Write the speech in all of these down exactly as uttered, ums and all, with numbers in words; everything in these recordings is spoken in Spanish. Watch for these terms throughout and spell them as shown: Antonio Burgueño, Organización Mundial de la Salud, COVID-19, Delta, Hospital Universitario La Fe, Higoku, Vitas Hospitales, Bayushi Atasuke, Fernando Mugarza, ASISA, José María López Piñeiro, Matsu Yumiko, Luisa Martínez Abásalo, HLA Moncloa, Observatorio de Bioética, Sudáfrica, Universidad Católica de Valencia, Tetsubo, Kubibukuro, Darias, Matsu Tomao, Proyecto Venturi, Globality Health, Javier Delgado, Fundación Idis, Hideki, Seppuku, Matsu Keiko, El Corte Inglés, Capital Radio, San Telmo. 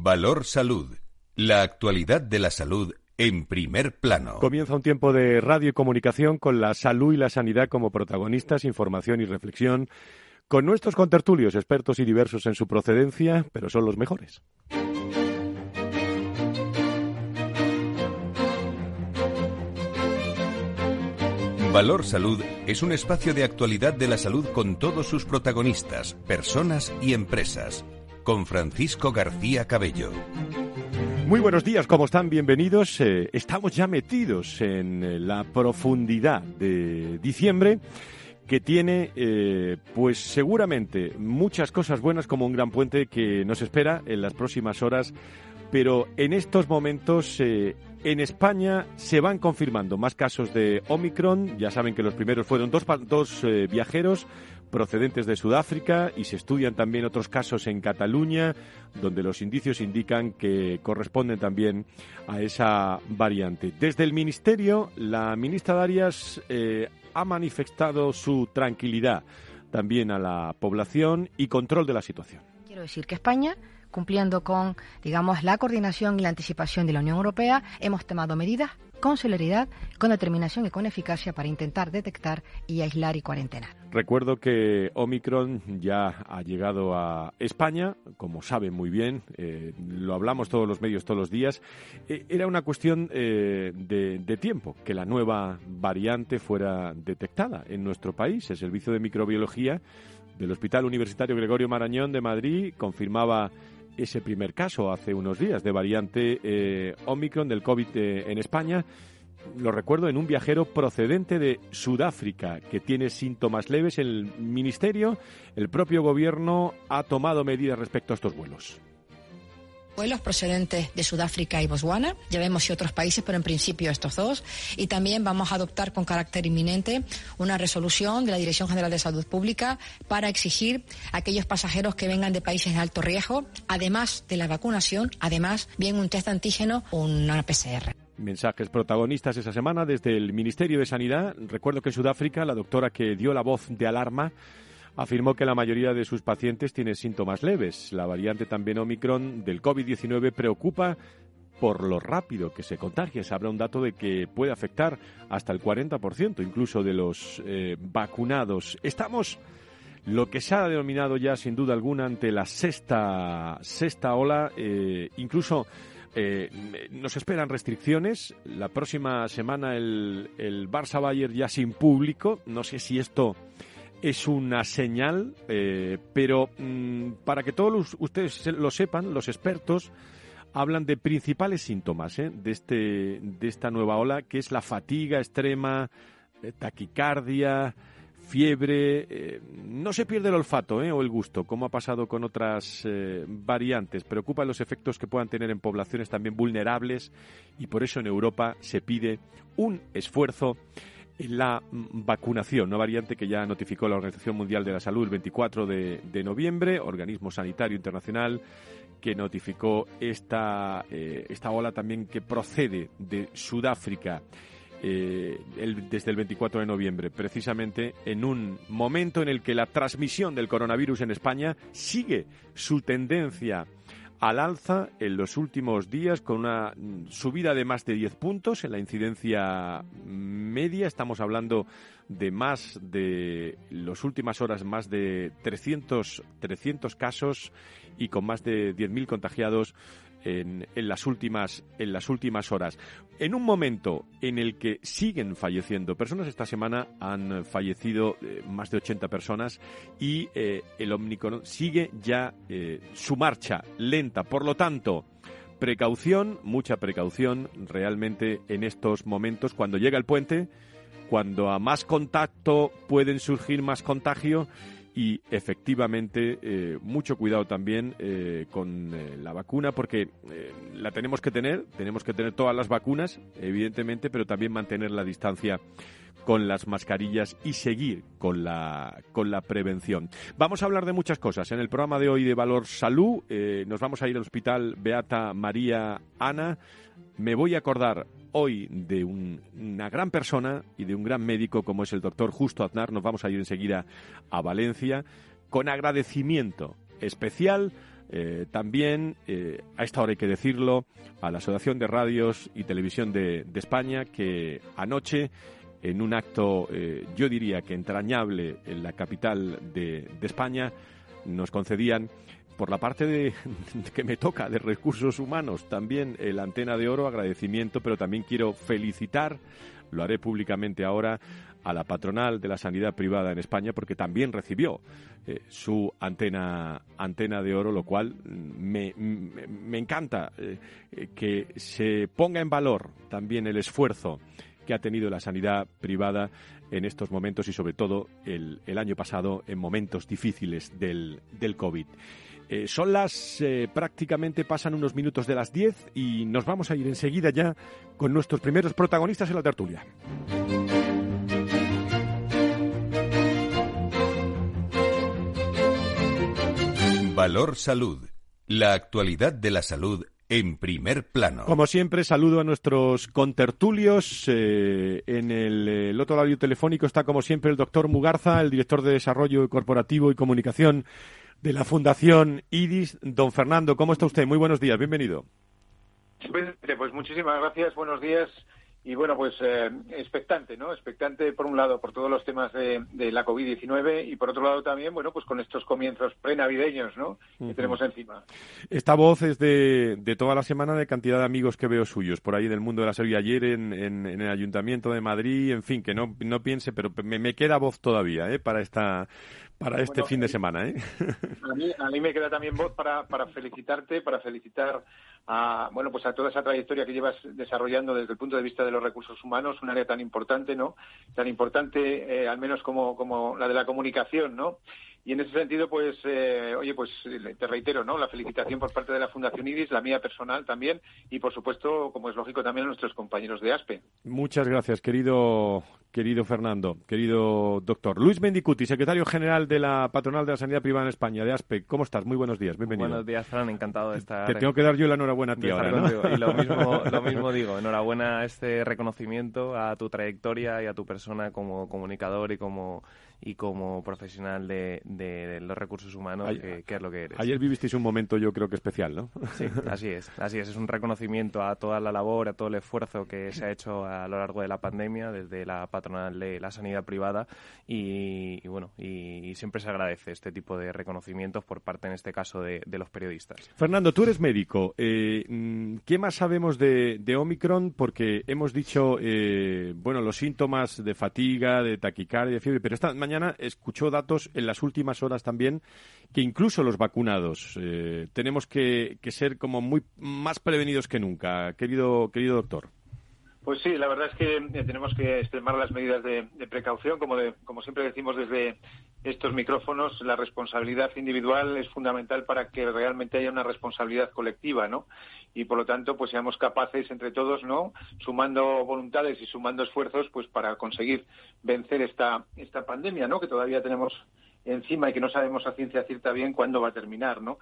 Valor Salud. La actualidad de la salud en primer plano. Comienza un tiempo de radio y comunicación con la salud y la sanidad como protagonistas, información y reflexión, con nuestros contertulios, expertos y diversos en su procedencia, pero son los mejores. Valor Salud es un espacio de actualidad de la salud con todos sus protagonistas, personas y empresas. Con Francisco García Cabello. Muy buenos días, ¿cómo están? Bienvenidos. Eh, estamos ya metidos en la profundidad de diciembre, que tiene, eh, pues seguramente, muchas cosas buenas como un gran puente que nos espera en las próximas horas. Pero en estos momentos, eh, en España se van confirmando más casos de Omicron. Ya saben que los primeros fueron dos, dos eh, viajeros procedentes de Sudáfrica, y se estudian también otros casos en Cataluña, donde los indicios indican que corresponden también a esa variante. Desde el Ministerio, la ministra Darias eh, ha manifestado su tranquilidad también a la población y control de la situación. Quiero decir que España, cumpliendo con, digamos, la coordinación y la anticipación de la Unión Europea, hemos tomado medidas con celeridad, con determinación y con eficacia para intentar detectar y aislar y cuarentenar. Recuerdo que Omicron ya ha llegado a España, como saben muy bien, eh, lo hablamos todos los medios, todos los días. Eh, era una cuestión eh, de, de tiempo que la nueva variante fuera detectada en nuestro país. El Servicio de Microbiología del Hospital Universitario Gregorio Marañón de Madrid confirmaba ese primer caso hace unos días de variante eh, Omicron del COVID eh, en España. Lo recuerdo, en un viajero procedente de Sudáfrica que tiene síntomas leves. El Ministerio, el propio Gobierno, ha tomado medidas respecto a estos vuelos. Vuelos procedentes de Sudáfrica y Botswana, ya vemos si otros países, pero en principio estos dos. Y también vamos a adoptar con carácter inminente una resolución de la Dirección General de Salud Pública para exigir a aquellos pasajeros que vengan de países de alto riesgo, además de la vacunación, además bien un test de antígeno o una P C R. Mensajes protagonistas esa semana desde el Ministerio de Sanidad. Recuerdo que en Sudáfrica la doctora que dio la voz de alarma afirmó que la mayoría de sus pacientes tiene síntomas leves. La variante también Omicron del COVID diecinueve preocupa por lo rápido que se contagia. Se habrá un dato de que puede afectar hasta el cuarenta por ciento incluso de los eh, vacunados. Estamos, lo que se ha denominado ya sin duda alguna, ante la sexta, sexta ola. Eh, incluso eh, nos esperan restricciones. La próxima semana el, el Barça-Bayern ya sin público. No sé si esto es una señal, eh, pero mmm, para que todos los, ustedes lo sepan, los expertos hablan de principales síntomas ¿eh? de, este, de esta nueva ola, que es la fatiga extrema, eh, taquicardia, fiebre. Eh, no se pierde el olfato ¿eh? o el gusto, como ha pasado con otras eh, variantes. Preocupan los efectos que puedan tener en poblaciones también vulnerables, y por eso en Europa se pide un esfuerzo en la vacunación, una variante que ya notificó la Organización Mundial de la Salud el veinticuatro de noviembre, organismo sanitario internacional que notificó esta, eh, esta ola también que procede de Sudáfrica eh, el, desde el veinticuatro de noviembre, precisamente en un momento en el que la transmisión del coronavirus en España sigue su tendencia al alza en los últimos días, con una subida de más de diez puntos en la incidencia media. Estamos hablando de más de, en las últimas horas, más de trescientos casos y con más de diez mil contagiados en, en las últimas, en las últimas horas. En un momento en el que siguen falleciendo personas. Esta semana han fallecido eh, más de ochenta personas, y eh, el Omicron sigue ya eh, su marcha lenta. Por lo tanto, precaución, mucha precaución realmente en estos momentos, cuando llega el puente, cuando a más contacto pueden surgir más contagio. Y efectivamente, eh, mucho cuidado también eh, con eh, la vacuna, porque eh, la tenemos que tener, tenemos que tener todas las vacunas, evidentemente, pero también mantener la distancia con las mascarillas y seguir con la con la prevención. Vamos a hablar de muchas cosas en el programa de hoy de Valor Salud. Eh, nos vamos a ir al Hospital Beata María Ana. Me voy a acordar hoy de un, una gran persona y de un gran médico como es el doctor Justo Aznar. Nos vamos a ir enseguida a Valencia con agradecimiento especial Eh, también, eh, a esta hora hay que decirlo, a la Asociación de Radios y Televisión de, de España, que anoche, en un acto, eh, yo diría que entrañable en la capital de, de España, nos concedían, por la parte de, que me toca, de recursos humanos, también eh, la Antena de Oro, agradecimiento, pero también quiero felicitar, lo haré públicamente ahora, a la patronal de la sanidad privada en España, porque también recibió eh, su antena antena de oro, lo cual me, me, me encanta eh, que se ponga en valor también el esfuerzo que ha tenido la sanidad privada en estos momentos y sobre todo el, el año pasado en momentos difíciles del, del COVID. Eh, son las, eh, prácticamente pasan unos minutos de las diez y nos vamos a ir enseguida ya con nuestros primeros protagonistas en la tertulia. Valor Salud. La actualidad de la salud en primer plano. Como siempre, saludo a nuestros contertulios. Eh, en el, el otro lado telefónico está, como siempre, el doctor Mugarza, el director de Desarrollo Corporativo y Comunicación de la Fundación Idis. Don Fernando, ¿cómo está usted? Muy buenos días, bienvenido. Pues, pues muchísimas gracias, buenos días. Y bueno, pues eh, expectante, ¿no? Expectante, por un lado, por todos los temas de, de la COVID diecinueve y, por otro lado, también, bueno, pues con estos comienzos prenavideños, ¿no?, que uh-huh. tenemos encima. Esta voz es de, de toda la semana, de cantidad de amigos que veo suyos por ahí del mundo de la salud, ayer en, en, en el Ayuntamiento de Madrid, en fin, que no, no piense, pero me, me queda voz todavía, ¿eh?, para esta... Para este bueno, fin de semana, ¿eh? A mí, a mí me queda también voz para, para felicitarte, para felicitar a, bueno, pues a toda esa trayectoria que llevas desarrollando desde el punto de vista de los recursos humanos, un área tan importante, ¿no? Tan importante, eh, al menos como, como la de la comunicación, ¿no? Y en ese sentido, pues, eh, oye, pues te reitero, ¿no?, la felicitación por parte de la Fundación Idis, la mía personal también, y por supuesto, como es lógico, también a nuestros compañeros de Aspe. Muchas gracias, querido, querido Fernando, querido doctor. Luis Mendicuti, secretario general de la Patronal de la Sanidad Privada en España, de Aspe. ¿Cómo estás? Muy buenos días, bienvenido. Buenos días, Fran, encantado de estar. Te tengo que dar yo la enhorabuena a ti ahora, ¿no? Y lo mismo, lo mismo digo, enhorabuena a este reconocimiento, a tu trayectoria y a tu persona como comunicador y como... y como profesional de, de, de los recursos humanos, ayer, que, que es lo que eres. Ayer vivisteis un momento, yo creo que especial, ¿no? Sí, así es, así es. Es un reconocimiento a toda la labor, a todo el esfuerzo que se ha hecho a lo largo de la pandemia, desde la patronal de la sanidad privada, y, y bueno, y, y siempre se agradece este tipo de reconocimientos por parte, en este caso, de, de los periodistas. Fernando, tú eres médico. Eh, ¿Qué más sabemos de, de Omicron? Porque hemos dicho, eh, bueno, los síntomas de fatiga, de taquicardia, de fiebre, pero esta mañana escuchó datos en las últimas horas también que incluso los vacunados eh, tenemos que, que ser como muy más prevenidos que nunca, querido querido doctor. Pues sí, la verdad es que eh, tenemos que extremar las medidas de, de precaución, como de, como siempre decimos desde estos micrófonos, la responsabilidad individual es fundamental para que realmente haya una responsabilidad colectiva, ¿no? Y por lo tanto, pues seamos capaces entre todos, ¿no?, sumando voluntades y sumando esfuerzos, pues para conseguir vencer esta esta pandemia, ¿no?, que todavía tenemos encima y que no sabemos a ciencia cierta bien cuándo va a terminar, ¿no?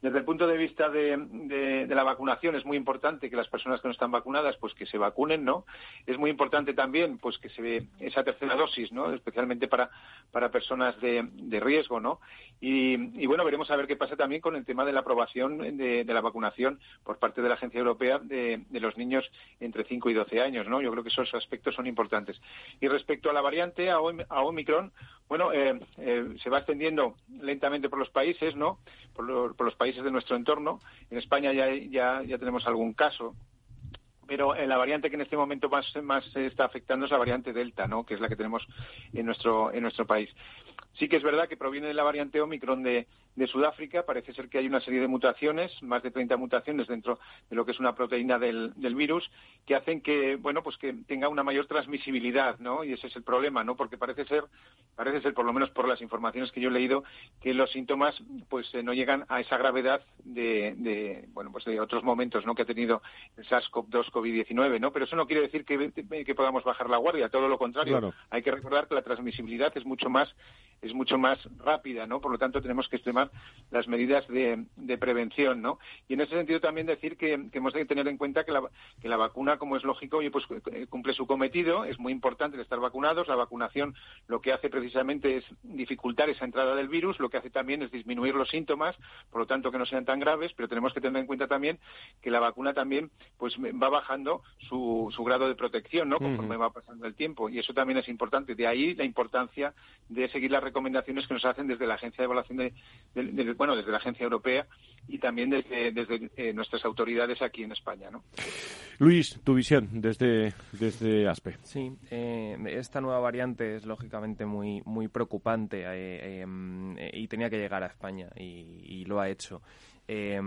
Desde el punto de vista de, de, de la vacunación es muy importante que las personas que no están vacunadas, pues que se vacunen, ¿no? Es muy importante también, pues que se dé esa tercera dosis, ¿no?, especialmente para, para personas de, de riesgo, ¿no? Y, y bueno, veremos a ver qué pasa también con el tema de la aprobación de, de la vacunación por parte de la Agencia Europea de, de los niños entre cinco y doce años, ¿no? Yo creo que esos aspectos son importantes. Y respecto a la variante, a Omicron, bueno, eh, eh, se va extendiendo lentamente por los países, ¿no?, por, lo, por los países de nuestro entorno. En España ya, ya, ya tenemos algún caso, pero eh, la variante que en este momento más, más está afectando es la variante Delta, ¿no?, que es la que tenemos en nuestro, en nuestro país. Sí que es verdad que proviene de la variante Omicron de, de Sudáfrica. Parece ser que hay una serie de mutaciones, más de treinta mutaciones dentro de lo que es una proteína del, del virus, que hacen que, bueno, pues que tenga una mayor transmisibilidad, ¿no? Y ese es el problema, ¿no? Porque parece ser, parece ser, por lo menos por las informaciones que yo he leído, que los síntomas, pues, eh, no llegan a esa gravedad de, de, bueno, pues de otros momentos, ¿no?, que ha tenido el SARS-CoV dos COVID diecinueve, ¿no? Pero eso no quiere decir que, que podamos bajar la guardia. Todo lo contrario. Claro. Hay que recordar que la transmisibilidad es mucho más, es mucho más rápida, ¿no? Por lo tanto, tenemos que extremar reforzar las medidas de, de prevención, ¿no? Y en ese sentido también decir que, que hemos de tener en cuenta que la, que la vacuna, como es lógico, oye, pues cumple su cometido, es muy importante estar vacunados. La vacunación lo que hace precisamente es dificultar esa entrada del virus, lo que hace también es disminuir los síntomas, por lo tanto que no sean tan graves, pero tenemos que tener en cuenta también que la vacuna también pues va bajando su, su grado de protección, ¿no?, conforme va pasando el tiempo, y eso también es importante. De ahí la importancia de seguir las recomendaciones que nos hacen desde la Agencia de Evaluación de, de, de bueno, desde la Agencia Europea y también desde, desde eh, nuestras autoridades aquí en España, ¿no? Luis, tu visión desde, desde Aspe. Sí, eh, esta nueva variante es lógicamente muy, muy preocupante eh, eh, y tenía que llegar a España y, y lo ha hecho. Eh,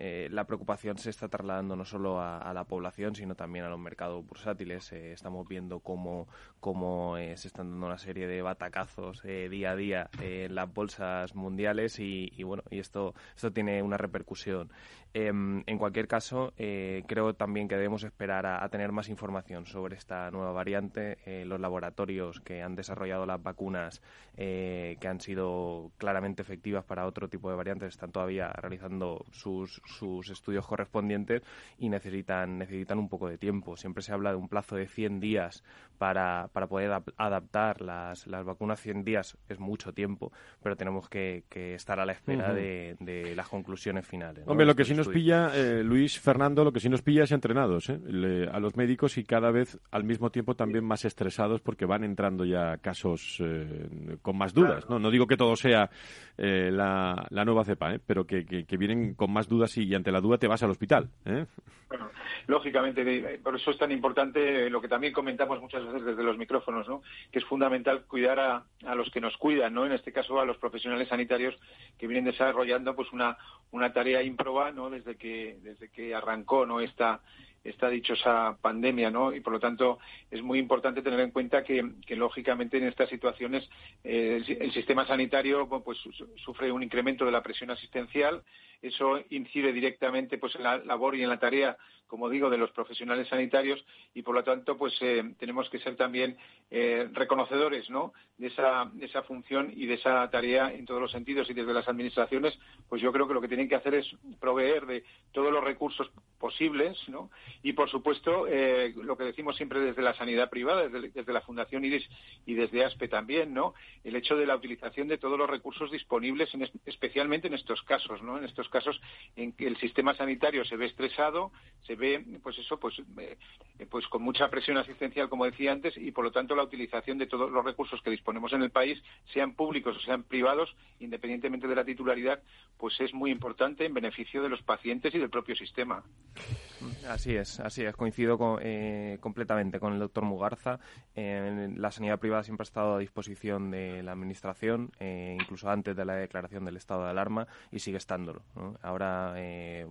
eh, la preocupación se está trasladando no solo a, a la población, sino también a los mercados bursátiles. Eh, estamos viendo cómo, cómo eh, se están dando una serie de batacazos eh, día a día eh, en las bolsas mundiales y, y bueno, y esto, esto tiene una repercusión. Eh, en cualquier caso, eh, creo también que debemos esperar a, a tener más información sobre esta nueva variante. Eh, los laboratorios que han desarrollado las vacunas eh, que han sido claramente efectivas para otro tipo de variantes están todavía realizando Sus, sus estudios correspondientes y necesitan necesitan un poco de tiempo. Siempre se habla de un plazo de cien días para, para poder ap- adaptar las, las vacunas. cien días es mucho tiempo, pero tenemos que, que estar a la espera uh-huh. de, de las conclusiones finales, ¿no? Hombre, lo que sí nos pilla, eh, Luis, Fernando, lo que sí nos pilla es entrenados, ¿eh? Le, a los médicos y cada vez al mismo tiempo también más estresados porque van entrando ya casos eh, con más dudas, claro. ¿no? No digo que todo sea eh, la, la nueva cepa, ¿eh? Pero que, que, que viene con más dudas y ante la duda te vas al hospital, ¿eh? Bueno, lógicamente, por eso es tan importante lo que también comentamos muchas veces desde los micrófonos, ¿no? Que es fundamental cuidar a, a los que nos cuidan, ¿no? En este caso a los profesionales sanitarios que vienen desarrollando pues una, una tarea ímproba, ¿no? Desde que desde que arrancó, ¿no? Esta esta dichosa pandemia, ¿no? Y por lo tanto es muy importante tener en cuenta que, que lógicamente en estas situaciones eh, el, el sistema sanitario pues sufre un incremento de la presión asistencial. Eso incide directamente pues en la labor y en la tarea, como digo, de los profesionales sanitarios y por lo tanto pues eh, tenemos que ser también eh, reconocedores, ¿no? de esa de esa función y de esa tarea en todos los sentidos, y desde las administraciones pues yo creo que lo que tienen que hacer es proveer de todos los recursos posibles, ¿no? Y por supuesto eh, lo que decimos siempre desde la sanidad privada, desde, desde la Fundación Idis y desde Aspe también, ¿no? El hecho de la utilización de todos los recursos disponibles en es, especialmente en estos casos, ¿no? En estos casos en que el sistema sanitario se ve estresado, se ve pues eso pues eh, pues con mucha presión asistencial, como decía antes, y por lo tanto la utilización de todos los recursos que disponemos en el país, sean públicos o sean privados, independientemente de la titularidad, pues es muy importante en beneficio de los pacientes y del propio sistema. Así es, así es. Coincido con, eh, completamente con el doctor Mugarza. Eh, la sanidad privada siempre ha estado a disposición de la Administración, eh, incluso antes de la declaración del estado de alarma, y sigue estándolo, ¿no? Ahora, eh,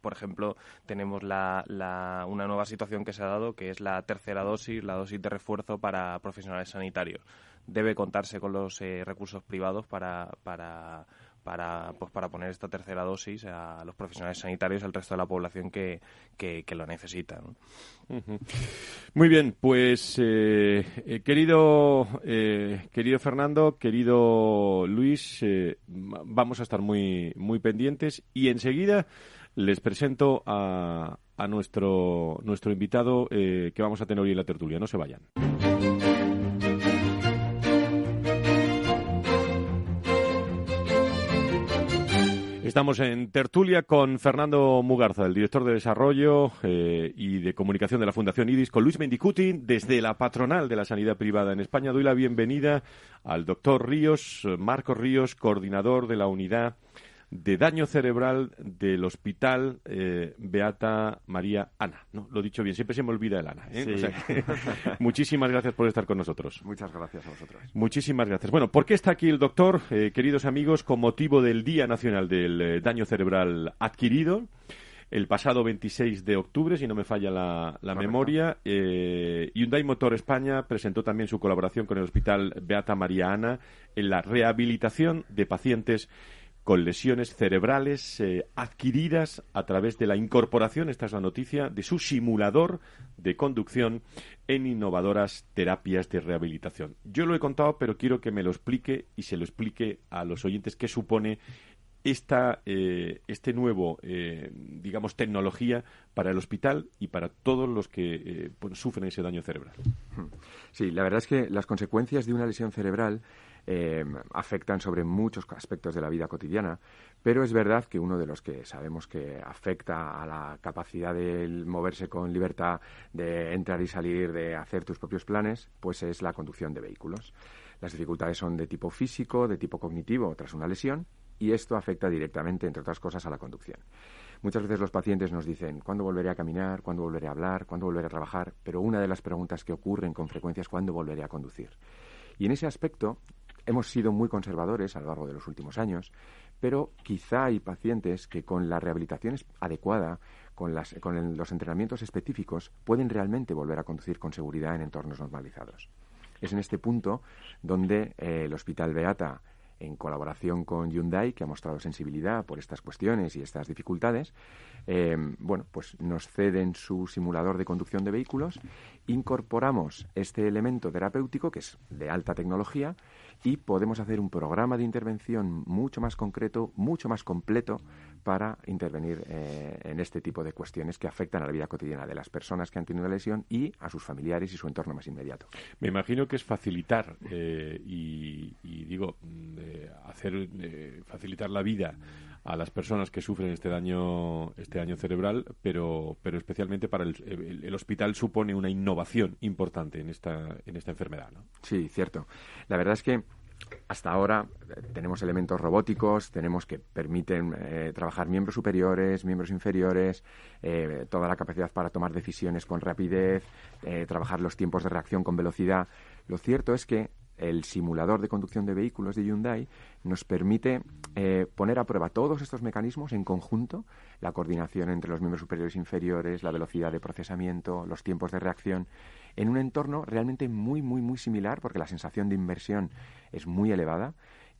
por ejemplo, tenemos la, la, una nueva situación que se ha dado, que es la tercera dosis, la dosis de refuerzo para profesionales sanitarios. Debe contarse con los eh, recursos privados para... para para pues para poner esta tercera dosis a los profesionales sanitarios y al resto de la población que, que, que lo necesita, ¿no? Uh-huh. Muy bien, pues eh, eh, querido eh, querido Fernando, querido Luis, eh, vamos a estar muy muy pendientes y enseguida les presento a, a nuestro nuestro invitado eh, que vamos a tener hoy en la tertulia. No se vayan. Estamos en tertulia con Fernando Mugarza, el director de Desarrollo eh, y de Comunicación de la Fundación IDIS, con Luis Mendicuti, desde la patronal de la sanidad privada en España. Doy la bienvenida al doctor Ríos, Marcos Ríos, coordinador de la unidad de daño cerebral del Hospital eh, Beata María Ana. No, lo he dicho bien, siempre se me olvida el Ana, ¿eh? Sí. O sea que, muchísimas gracias por estar con nosotros. Muchas gracias a vosotros. Muchísimas gracias. Bueno, ¿por qué está aquí el doctor, eh, queridos amigos, con motivo del Día Nacional del eh, Daño Cerebral Adquirido? El pasado veintiséis de octubre, si no me falla la, la memoria, eh, Hyundai Motor España presentó también su colaboración con el Hospital Beata María Ana en la rehabilitación de pacientes con lesiones cerebrales eh, adquiridas a través de la incorporación, esta es la noticia, de su simulador de conducción en innovadoras terapias de rehabilitación. Yo lo he contado, pero quiero que me lo explique y se lo explique a los oyentes qué supone esta eh, este nuevo, eh, digamos, tecnología para el hospital y para todos los que eh, sufren ese daño cerebral. Sí, la verdad es que las consecuencias de una lesión cerebral eh, afectan sobre muchos aspectos de la vida cotidiana, pero es verdad que uno de los que sabemos que afecta a la capacidad de moverse con libertad, de entrar y salir, de hacer tus propios planes, pues es la conducción de vehículos. Las dificultades son de tipo físico, de tipo cognitivo tras una lesión, y esto afecta directamente, entre otras cosas, a la conducción. Muchas veces los pacientes nos dicen, ¿cuándo volveré a caminar? ¿Cuándo volveré a hablar? ¿Cuándo volveré a trabajar? Pero una de las preguntas que ocurren con frecuencia es ¿cuándo volveré a conducir? Y en ese aspecto hemos sido muy conservadores a lo largo de los últimos años, pero quizá hay pacientes que con la rehabilitación adecuada, con, las, con el, los entrenamientos específicos, pueden realmente volver a conducir con seguridad en entornos normalizados. Es en este punto donde eh, el Hospital Beata, en colaboración con Hyundai, que ha mostrado sensibilidad por estas cuestiones y estas dificultades, eh, bueno, pues nos ceden su simulador de conducción de vehículos, incorporamos este elemento terapéutico, que es de alta tecnología, y podemos hacer un programa de intervención mucho más concreto, mucho más completo, para intervenir eh, en este tipo de cuestiones que afectan a la vida cotidiana de las personas que han tenido la lesión y a sus familiares y su entorno más inmediato. Me imagino que es facilitar eh, y, y digo eh, hacer eh, facilitar la vida a las personas que sufren este daño este daño cerebral, pero pero especialmente para el, el, el hospital supone una innovación importante en esta en esta enfermedad, ¿no? Sí, cierto. La verdad es que hasta ahora eh, tenemos elementos robóticos, tenemos que permiten eh, trabajar miembros superiores, miembros inferiores, eh, toda la capacidad para tomar decisiones con rapidez, eh, trabajar los tiempos de reacción con velocidad. Lo cierto es que el simulador de conducción de vehículos de Hyundai nos permite eh, poner a prueba todos estos mecanismos en conjunto, la coordinación entre los miembros superiores e inferiores, la velocidad de procesamiento, los tiempos de reacción, en un entorno realmente muy, muy, muy similar, porque la sensación de inmersión es muy elevada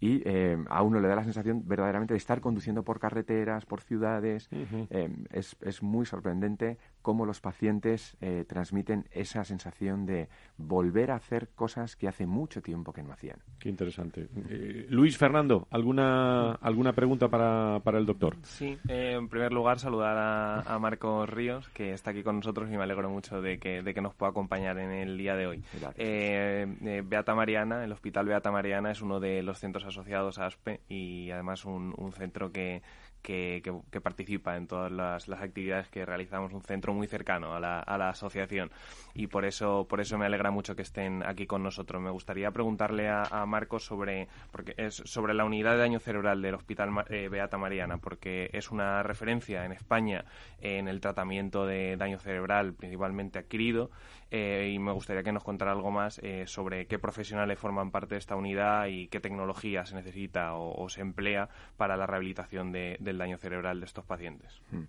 y eh, a uno le da la sensación verdaderamente de estar conduciendo por carreteras, por ciudades. Uh-huh. eh, es, es muy sorprendente cómo los pacientes eh, transmiten esa sensación de volver a hacer cosas que hace mucho tiempo que no hacían. Qué interesante. Eh, Luis, Fernando, ¿alguna alguna pregunta para, para el doctor? Sí, eh, en primer lugar saludar a, a Marcos Ríos, que está aquí con nosotros y me alegro mucho de que, de que nos pueda acompañar en el día de hoy. Eh, eh, Beata María Ana, el Hospital Beata María Ana es uno de los centros asociados a Aspe y además un, un centro que, que, que, que participa en todas las, las actividades que realizamos, un centro muy cercano a la, a la asociación, y por eso por eso me alegra mucho que estén aquí con nosotros. Me gustaría preguntarle a, a Marcos sobre porque es sobre la unidad de daño cerebral del Hospital eh, Beata María Ana, porque es una referencia en España en el tratamiento de daño cerebral principalmente adquirido, eh, y me gustaría que nos contara algo más eh, sobre qué profesionales forman parte de esta unidad y qué tecnología se necesita o, o se emplea para la rehabilitación de, del daño cerebral de estos pacientes. Mm.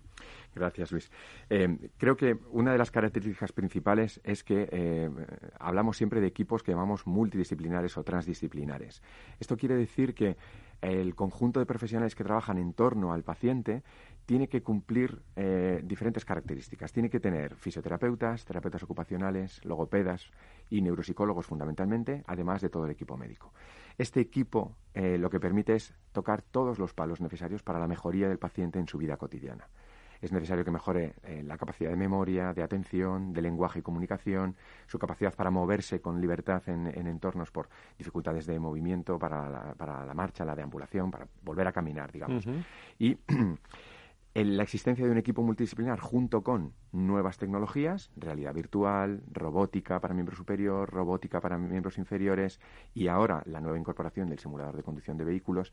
Gracias, Luis. Eh, creo que una de las características principales es que eh, hablamos siempre de equipos que llamamos multidisciplinares o transdisciplinares. Esto quiere decir que el conjunto de profesionales que trabajan en torno al paciente tiene que cumplir eh, diferentes características. Tiene que tener fisioterapeutas, terapeutas ocupacionales, logopedas y neuropsicólogos fundamentalmente, además de todo el equipo médico. Este equipo eh, lo que permite es tocar todos los palos necesarios para la mejoría del paciente en su vida cotidiana. Es necesario que mejore eh, la capacidad de memoria, de atención, de lenguaje y comunicación, su capacidad para moverse con libertad en, en entornos por dificultades de movimiento, para la, para la marcha, la deambulación, para volver a caminar, digamos. Uh-huh. Y en la existencia de un equipo multidisciplinar junto con nuevas tecnologías, realidad virtual, robótica para miembro superior, robótica para miembros inferiores y ahora la nueva incorporación del simulador de conducción de vehículos,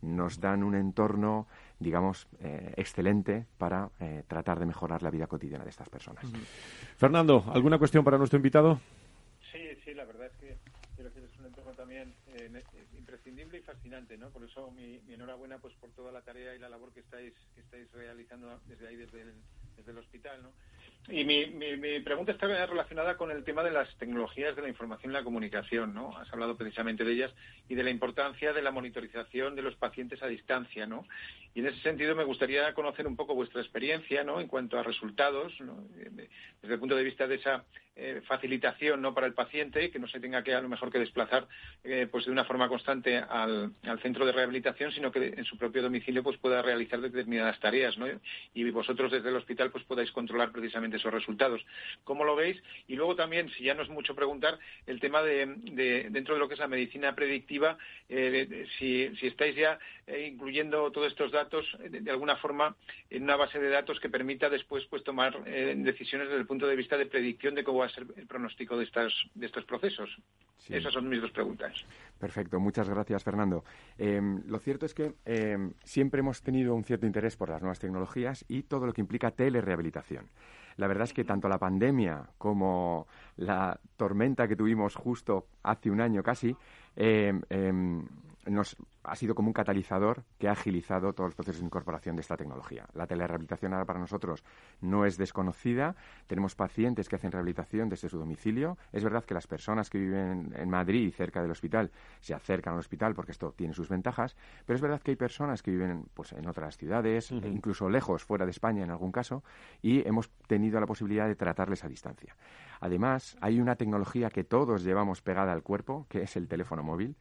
nos dan un entorno, digamos, eh, excelente para eh, tratar de mejorar la vida cotidiana de estas personas. Uh-huh. Fernando, ¿alguna cuestión para nuestro invitado? Sí, sí, la verdad es que es un entorno también eh, imprescindible y fascinante, ¿no? Por eso mi, mi enhorabuena pues por toda la tarea y la labor que estáis que estáis realizando desde ahí, desde el desde el hospital, ¿no? Y mi, mi, mi pregunta está relacionada con el tema de las tecnologías de la información y la comunicación, ¿no? Has hablado precisamente de ellas y de la importancia de la monitorización de los pacientes a distancia, ¿no? Y en ese sentido me gustaría conocer un poco vuestra experiencia, ¿no?, en cuanto a resultados, ¿no?, desde el punto de vista de esa eh, facilitación, ¿no?, para el paciente, que no se tenga que a lo mejor que desplazar eh, pues de una forma constante al, al centro de rehabilitación, sino que en su propio domicilio pues pueda realizar determinadas tareas, ¿no? Y vosotros desde el hospital pues podáis controlar precisamente esos resultados. ¿Cómo lo veis? Y luego también, si ya no es mucho preguntar, el tema de, de dentro de lo que es la medicina predictiva, eh, si, si estáis ya incluyendo todos estos datos de, de alguna forma en una base de datos que permita después pues tomar eh, decisiones desde el punto de vista de predicción de cómo va a ser el pronóstico de, estas, de estos procesos. Sí. Esas son mis dos preguntas. Perfecto. Muchas gracias, Fernando. Eh, lo cierto es que eh, siempre hemos tenido un cierto interés por las nuevas tecnologías y todo lo que implica telerehabilitación. La verdad es que tanto la pandemia como la tormenta que tuvimos justo hace un año casi eh, eh, nos ha sido como un catalizador que ha agilizado todos los procesos de incorporación de esta tecnología. La telerehabilitación ahora para nosotros no es desconocida. Tenemos pacientes que hacen rehabilitación desde su domicilio. Es verdad que las personas que viven en Madrid y cerca del hospital se acercan al hospital porque esto tiene sus ventajas, pero es verdad que hay personas que viven pues, en otras ciudades, uh-huh. incluso lejos, fuera de España en algún caso, y hemos tenido a la posibilidad de tratarles a distancia. Además, hay una tecnología que todos llevamos pegada al cuerpo, que es el teléfono móvil,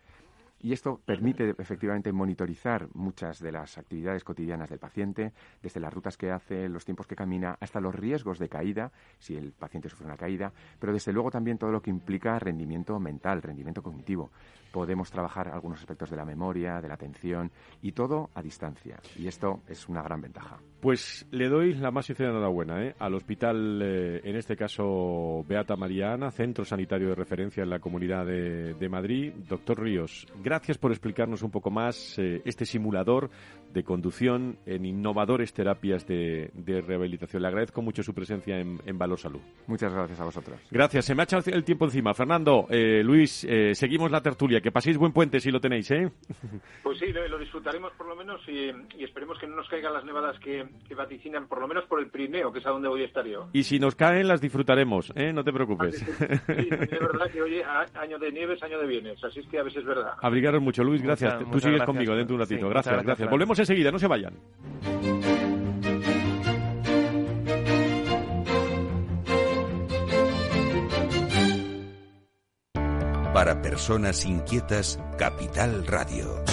y esto permite efectivamente monitorizar muchas de las actividades cotidianas del paciente, desde las rutas que hace, los tiempos que camina, hasta los riesgos de caída, si el paciente sufre una caída, pero desde luego también todo lo que implica rendimiento mental, rendimiento cognitivo. Podemos trabajar algunos aspectos de la memoria, de la atención y todo a distancia. Y esto es una gran ventaja. Pues le doy la más sincera enhorabuena ¿eh? al hospital, eh, en este caso Beata María Ana, centro sanitario de referencia en la Comunidad de, de Madrid. Doctor Ríos, gracias por explicarnos un poco más eh, este simulador de conducción en innovadores terapias de, de rehabilitación. Le agradezco mucho su presencia en, en Valor Salud. Muchas gracias a vosotros. Gracias. Se me ha echado el tiempo encima. Fernando, eh, Luis, eh, seguimos la tertulia. Que paséis buen puente si lo tenéis, ¿eh? Pues sí, lo, lo disfrutaremos por lo menos y, y esperemos que no nos caigan las nevadas que, que vaticinan, por lo menos por el Pirineo, que es a donde voy a estar yo. Y si nos caen, las disfrutaremos, ¿eh? No te preocupes. Ah, sí, sí, es verdad que oye, año de nieves, año de bienes, así es que a veces es verdad. Abrigaros mucho, Luis, gracias. Muchas, Tú muchas sigues gracias, conmigo dentro de un ratito. Sí, gracias, gracias, gracias. Volvemos enseguida, no se vayan. Para personas inquietas, Capital Radio.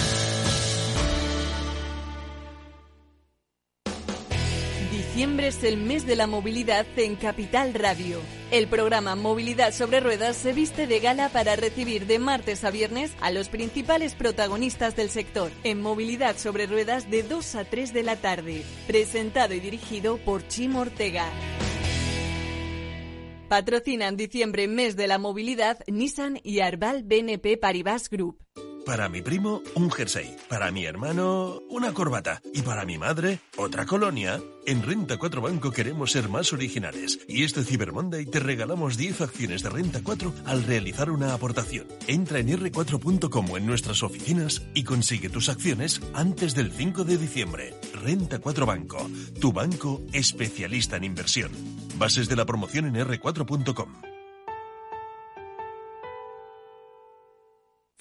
Diciembre es el mes de la movilidad en Capital Radio. El programa Movilidad sobre Ruedas se viste de gala para recibir de martes a viernes a los principales protagonistas del sector en Movilidad sobre Ruedas de dos a tres de la tarde. Presentado y dirigido por Chimo Ortega. Patrocinan diciembre, mes de la movilidad, Nissan y Arval B N P Paribas Group. Para mi primo, un jersey. Para mi hermano, una corbata. Y para mi madre, otra colonia. En Renta cuatro Banco queremos ser más originales. Y este Cyber Monday te regalamos diez acciones de Renta cuatro al realizar una aportación. Entra en erre cuatro punto com o en nuestras oficinas y consigue tus acciones antes del cinco de diciembre. Renta cuatro Banco, tu banco especialista en inversión. Bases de la promoción en erre cuatro punto com.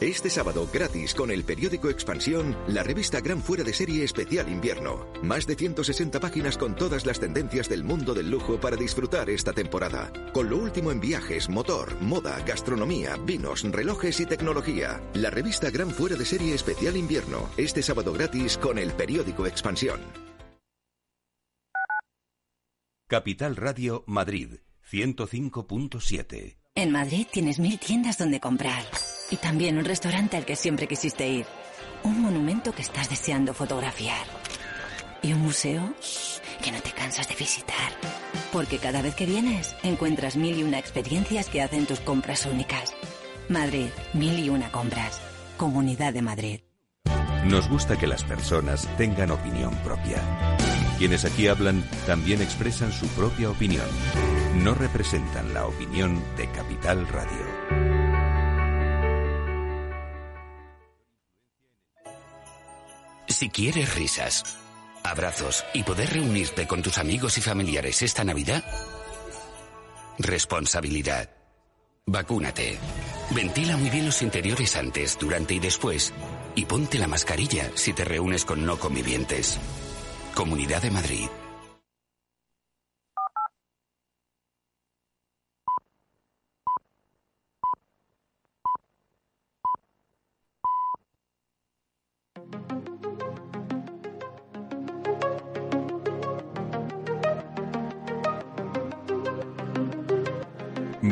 Este sábado gratis con el periódico Expansión, la revista Gran Fuera de Serie Especial Invierno. Más de ciento sesenta páginas con todas las tendencias del mundo del lujo para disfrutar esta temporada. Con lo último en viajes, motor, moda, gastronomía, vinos, relojes y tecnología. La revista Gran Fuera de Serie Especial Invierno. Este sábado gratis con el periódico Expansión. Capital Radio Madrid, ciento cinco punto siete. En Madrid tienes mil tiendas donde comprar. Y también un restaurante al que siempre quisiste ir. Un monumento que estás deseando fotografiar. Y un museo que no te cansas de visitar. Porque cada vez que vienes, encuentras mil y una experiencias que hacen tus compras únicas. Madrid, mil y una compras. Comunidad de Madrid. Nos gusta que las personas tengan opinión propia. Quienes aquí hablan también expresan su propia opinión. No representan la opinión de Capital Radio. Si quieres risas, abrazos y poder reunirte con tus amigos y familiares esta Navidad, responsabilidad. Vacúnate. Ventila muy bien los interiores antes, durante y después. Y ponte la mascarilla si te reúnes con no convivientes. Comunidad de Madrid.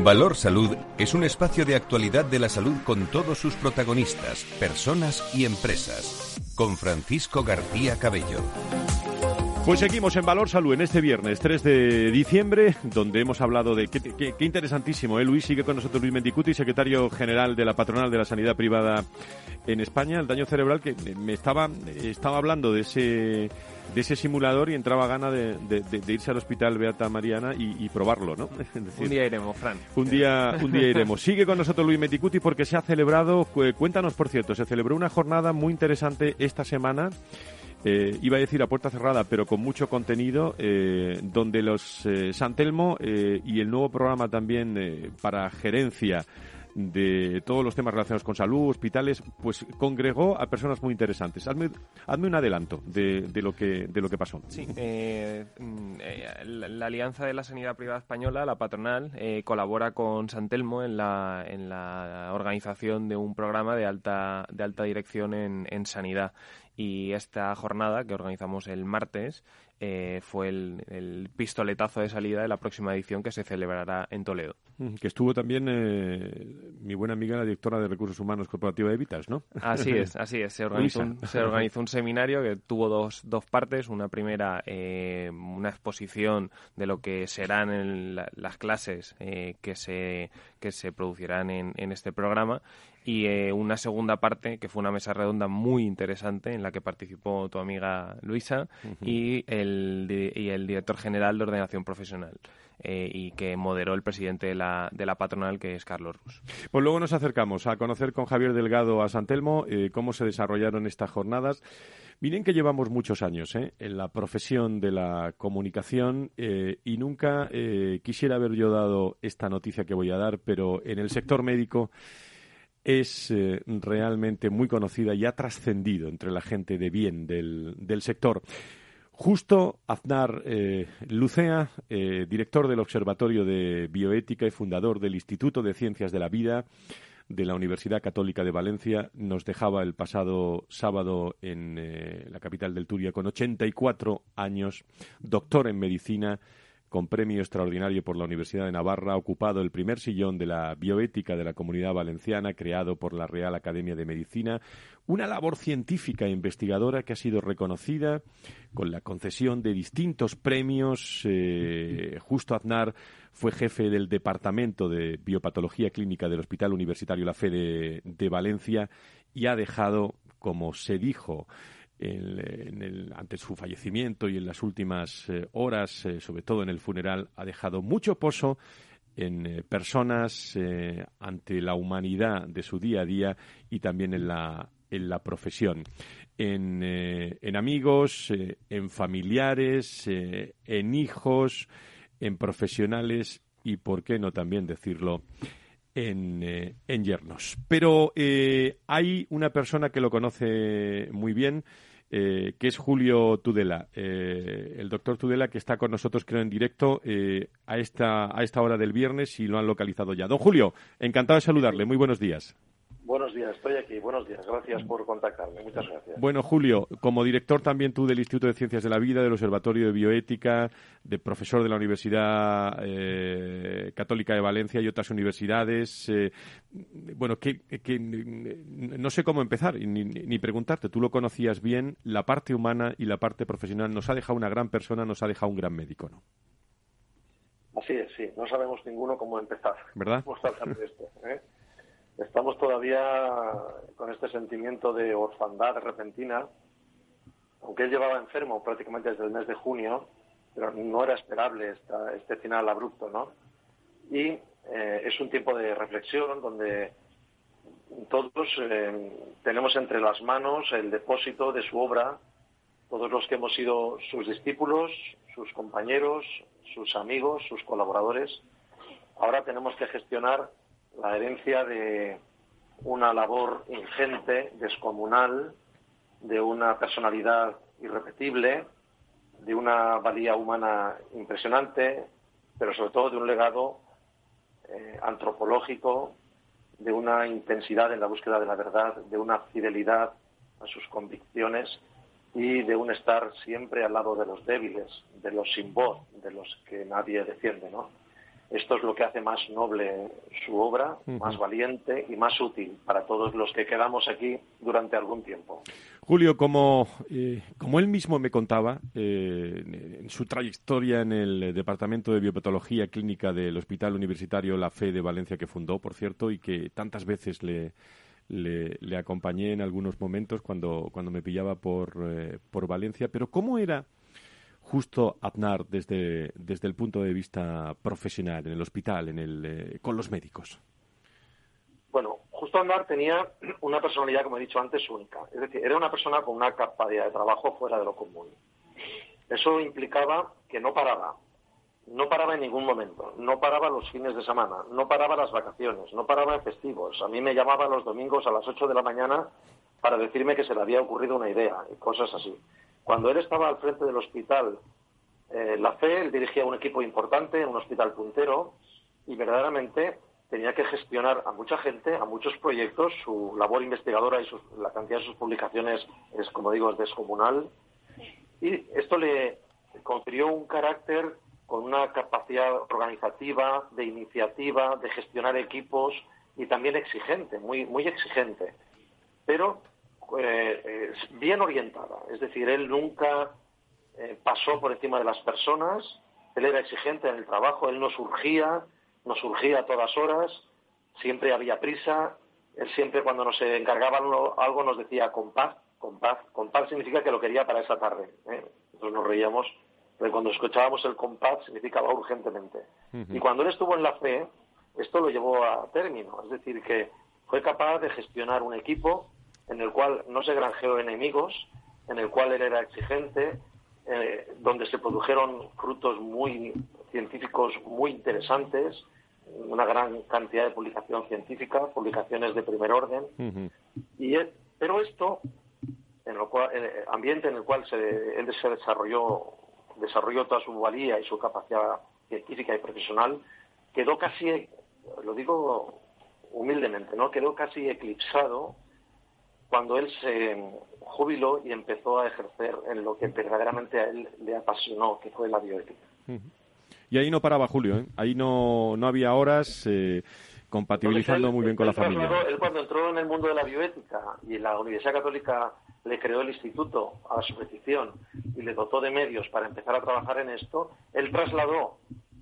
Valor Salud es un espacio de actualidad de la salud con todos sus protagonistas, personas y empresas. Con Francisco García Cabello. Pues seguimos en Valor Salud en este viernes tres de diciembre, donde hemos hablado de... Qué, qué, qué interesantísimo, ¿eh, Luis? Sigue con nosotros Luis Mendicuti, secretario general de la Patronal de la Sanidad Privada en España. El daño cerebral, que me estaba, estaba hablando de ese... de ese simulador y entraba gana de, de, de, de irse al hospital Beata María Ana y, y probarlo, ¿no? Es decir, un día iremos, Fran. Un día, un día iremos. Sigue con nosotros Luis Mendicuti porque se ha celebrado, cuéntanos por cierto, se celebró una jornada muy interesante esta semana, eh, iba a decir a puerta cerrada, pero con mucho contenido, eh, donde los eh, San Telmo eh, y el nuevo programa también eh, para gerencia de todos los temas relacionados con salud, hospitales, pues congregó a personas muy interesantes. Hazme, hazme un adelanto de, de lo que de lo que pasó. Sí, eh, eh, la, la Alianza de la Sanidad Privada Española, la patronal, eh, colabora con San Telmo en la en la organización de un programa de alta de alta dirección en, en sanidad. Y esta jornada que organizamos el martes eh, fue el, el pistoletazo de salida de la próxima edición que se celebrará en Toledo. Que estuvo también eh, mi buena amiga, la directora de Recursos Humanos Corporativa de Vitas, ¿no? Así es, así es. Se organizó, un, se organizó un seminario que tuvo dos, dos partes. Una primera, eh, una exposición de lo que serán el, las clases eh, que, se, que se producirán en, en este programa. Y eh, una segunda parte, que fue una mesa redonda muy interesante, en la que participó tu amiga Luisa uh-huh. y, el, y el director general de Ordenación Profesional, eh, y que moderó el presidente de la, de la patronal, que es Carlos Rus. Pues luego nos acercamos a conocer con Javier Delgado a San Telmo eh, cómo se desarrollaron estas jornadas. Miren que llevamos muchos años ¿eh? en la profesión de la comunicación eh, y nunca eh, quisiera haber yo dado esta noticia que voy a dar, pero en el sector médico es eh, realmente muy conocida y ha trascendido entre la gente de bien del, del sector. Justo Aznar eh, Lucea, eh, director del Observatorio de Bioética y fundador del Instituto de Ciencias de la Vida de la Universidad Católica de Valencia, nos dejaba el pasado sábado en eh, la capital del Turia con ochenta y cuatro años, doctor en medicina, con premio extraordinario por la Universidad de Navarra, ha ocupado el primer sillón de la bioética de la Comunidad Valenciana, creado por la Real Academia de Medicina, una labor científica e investigadora que ha sido reconocida con la concesión de distintos premios. Eh, Justo Aznar fue jefe del Departamento de Biopatología Clínica del Hospital Universitario La Fe de, de Valencia y ha dejado, como se dijo, En el, ante su fallecimiento y en las últimas eh, horas, eh, sobre todo en el funeral, ha dejado mucho pozo en eh, personas, eh, ante la humanidad de su día a día y también en la, en la profesión, en, eh, en amigos, eh, en familiares, eh, en hijos, en profesionales y, por qué no también decirlo, En, eh, en yernos. Pero eh, hay una persona que lo conoce muy bien, eh, que es Julio Tudela, eh, el doctor Tudela, que está con nosotros, creo, en directo eh, a esta a esta hora del viernes y lo han localizado ya. Don Julio, encantado de saludarle. Muy buenos días. Buenos días, estoy aquí. Buenos días, gracias por contactarme. Muchas gracias. Bueno, Julio, como director también tú del Instituto de Ciencias de la Vida, del Observatorio de Bioética, de profesor de la Universidad eh, Católica de Valencia y otras universidades, eh, bueno, que, que no sé cómo empezar ni, ni preguntarte. Tú lo conocías bien, la parte humana y la parte profesional. Nos ha dejado una gran persona, nos ha dejado un gran médico, ¿no? Así es, sí. No sabemos ninguno cómo empezar. ¿Verdad? Cómo estar de esto, ¿eh? Estamos todavía con este sentimiento de orfandad repentina, aunque él llevaba enfermo prácticamente desde el mes de junio, pero no era esperable esta, este final abrupto, ¿no? Y eh, es un tiempo de reflexión donde todos eh, tenemos entre las manos el depósito de su obra, todos los que hemos sido sus discípulos, sus compañeros, sus amigos, sus colaboradores. Ahora tenemos que gestionar la herencia de una labor ingente, descomunal, de una personalidad irrepetible, de una valía humana impresionante, pero sobre todo de un legado eh, antropológico, de una intensidad en la búsqueda de la verdad, de una fidelidad a sus convicciones y de un estar siempre al lado de los débiles, de los sin voz, de los que nadie defiende, ¿no? Esto es lo que hace más noble su obra, uh-huh. más valiente y más útil para todos los que quedamos aquí durante algún tiempo. Julio, como, eh, como él mismo me contaba, eh, en su trayectoria en el Departamento de Biopatología Clínica del Hospital Universitario La Fe de Valencia, que fundó, por cierto, y que tantas veces le, le, le acompañé en algunos momentos cuando, cuando me pillaba por, eh, por Valencia, pero ¿cómo era Justo Aznar desde, desde el punto de vista profesional, en el hospital, en el, eh, con los médicos? Bueno, Justo Aznar tenía una personalidad, como he dicho antes, única. Es decir, era una persona con una capacidad de trabajo fuera de lo común. Eso implicaba que no paraba. No paraba en ningún momento. No paraba los fines de semana. No paraba las vacaciones. No paraba en festivos. A mí me llamaba los domingos a las ocho de la mañana para decirme que se le había ocurrido una idea y cosas así. Cuando él estaba al frente del hospital eh, La Fe, él dirigía un equipo importante, un hospital puntero, y verdaderamente tenía que gestionar a mucha gente, a muchos proyectos. Su labor investigadora y sus, la cantidad de sus publicaciones es, como digo, es descomunal. Y esto le confirió un carácter con una capacidad organizativa, de iniciativa, de gestionar equipos y también exigente, muy, muy exigente. Pero Eh, eh, bien orientada, es decir, él nunca eh, pasó por encima de las personas, él era exigente en el trabajo, él no surgía, no surgía a todas horas, siempre había prisa, él siempre cuando nos encargaba algo nos decía con paz, con paz, con paz significa que lo quería para esa tarde, ¿eh? Nosotros nos reíamos, pero cuando escuchábamos el compás significaba urgentemente. Uh-huh. Y cuando él estuvo en La Fe, esto lo llevó a término, es decir, que fue capaz de gestionar un equipo en el cual no se granjeó enemigos, en el cual él era exigente, eh, donde se produjeron frutos muy científicos muy interesantes, una gran cantidad de publicación científica, publicaciones de primer orden, uh-huh. y él, pero esto, en lo cual, el ambiente en el cual se, él se desarrolló, desarrolló toda su valía y su capacidad científica y profesional, quedó casi, lo digo humildemente, ¿no? Quedó casi eclipsado cuando él se jubiló y empezó a ejercer en lo que verdaderamente a él le apasionó, que fue la bioética. Y ahí no paraba Julio, ¿eh? Ahí no, no había horas, eh, compatibilizando él, muy bien con la familia. Cuando, él cuando entró en el mundo de la bioética y la Universidad Católica le creó el instituto a su petición y le dotó de medios para empezar a trabajar en esto, él trasladó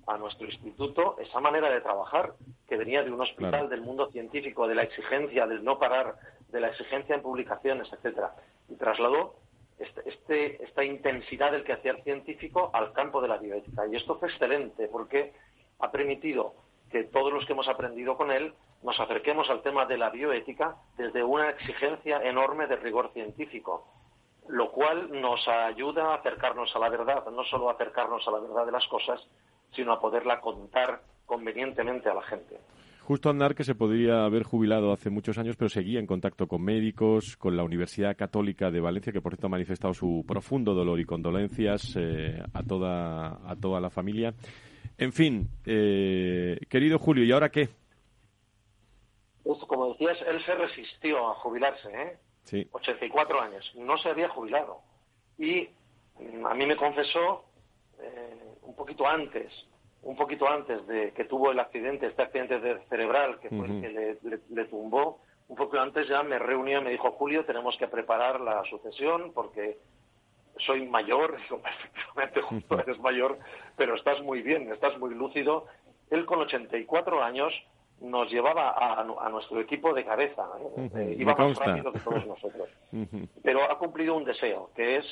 a nuestro instituto esa manera de trabajar que venía de un hospital, claro. del mundo científico, de la exigencia, del no parar, de la exigencia en publicaciones, etcétera, y trasladó este, este, esta intensidad del quehacer científico al campo de la bioética. Y esto fue excelente porque ha permitido que todos los que hemos aprendido con él nos acerquemos al tema de la bioética desde una exigencia enorme de rigor científico, lo cual nos ayuda a acercarnos a la verdad, no solo a acercarnos a la verdad de las cosas, sino a poderla contar convenientemente a la gente. Justo Aznar, que se podría haber jubilado hace muchos años, pero seguía en contacto con médicos, con la Universidad Católica de Valencia, que por cierto ha manifestado su profundo dolor y condolencias eh, a toda a toda la familia. En fin, eh, querido Julio, ¿y ahora qué? Como decías, él se resistió a jubilarse, ¿eh? Sí. ochenta y cuatro años, no se había jubilado. Y a mí me confesó eh, un poquito antes... un poquito antes de que tuvo el accidente, este accidente cerebral que fue el que le, le, le tumbó, un poco antes ya me reunió y me dijo, Julio, tenemos que preparar la sucesión porque soy mayor, efectivamente, justo eres mayor, pero estás muy bien, estás muy lúcido. Él con ochenta y cuatro años nos llevaba a, a nuestro equipo de cabeza, ¿eh? Uh-huh. Iba más rápido que todos nosotros. Uh-huh. Pero ha cumplido un deseo, que es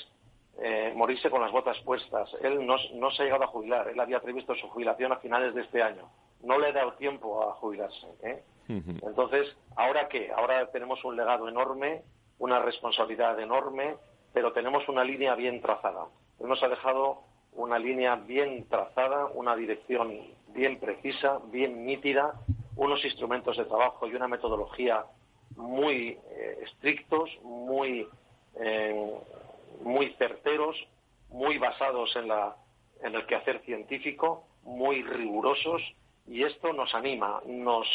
eh, morirse con las botas puestas. Él no, no se ha llegado a jubilar, él había previsto su jubilación a finales de este año. No le ha dado tiempo a jubilarse, ¿eh? Uh-huh. Entonces, ¿ahora qué? Ahora tenemos un legado enorme, una responsabilidad enorme, pero tenemos una línea bien trazada. Él nos ha dejado una línea bien trazada, una dirección bien precisa, bien nítida, unos instrumentos de trabajo y una metodología muy eh, estrictos, muy eh, muy certeros, muy basados en la en el quehacer científico, muy rigurosos, y esto nos anima, nos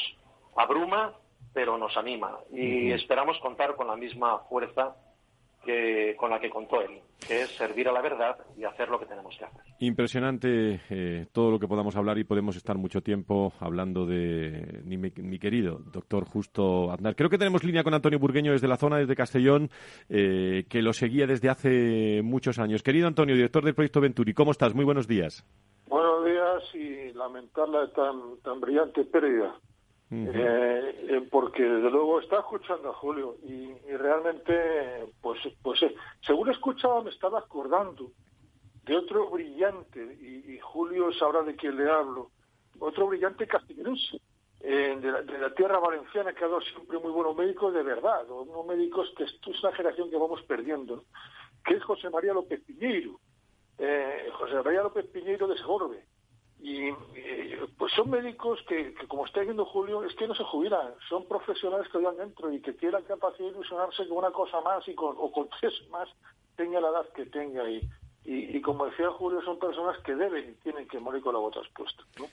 abruma, pero nos anima, y uh-huh. esperamos contar con la misma fuerza que con la que contó él, que es servir a la verdad y hacer lo que tenemos que hacer. Impresionante eh, todo lo que podamos hablar, y podemos estar mucho tiempo hablando de mi, mi querido doctor Justo Aznar. Creo que tenemos línea con Antonio Burgueño desde la zona, desde Castellón, eh, que lo seguía desde hace muchos años. Querido Antonio, director del proyecto Venturi, ¿cómo estás? Muy buenos días. Buenos días, y lamentar la tan, tan brillante pérdida. Uh-huh. Eh, eh, porque desde luego está escuchando a Julio y, y realmente pues pues eh, según escuchaba me estaba acordando de otro brillante, y, y Julio sabrá de quién le hablo, otro brillante castellonense eh, de, de la tierra valenciana, que ha dado siempre muy buenos médicos de verdad, unos médicos que esto es una generación que vamos perdiendo, ¿no? Que es José María López Piñeiro, eh, José María López Piñeiro de Segorbe. Y eh, pues son médicos que, que, como está diciendo Julio, es que no se jubilan, son profesionales que van dentro y que tienen la capacidad de ilusionarse con una cosa más y con, o con tres más, tenga la edad que tenga. Y, y, y como decía Julio, son personas que deben y tienen que morir con las botas puestas, ¿no?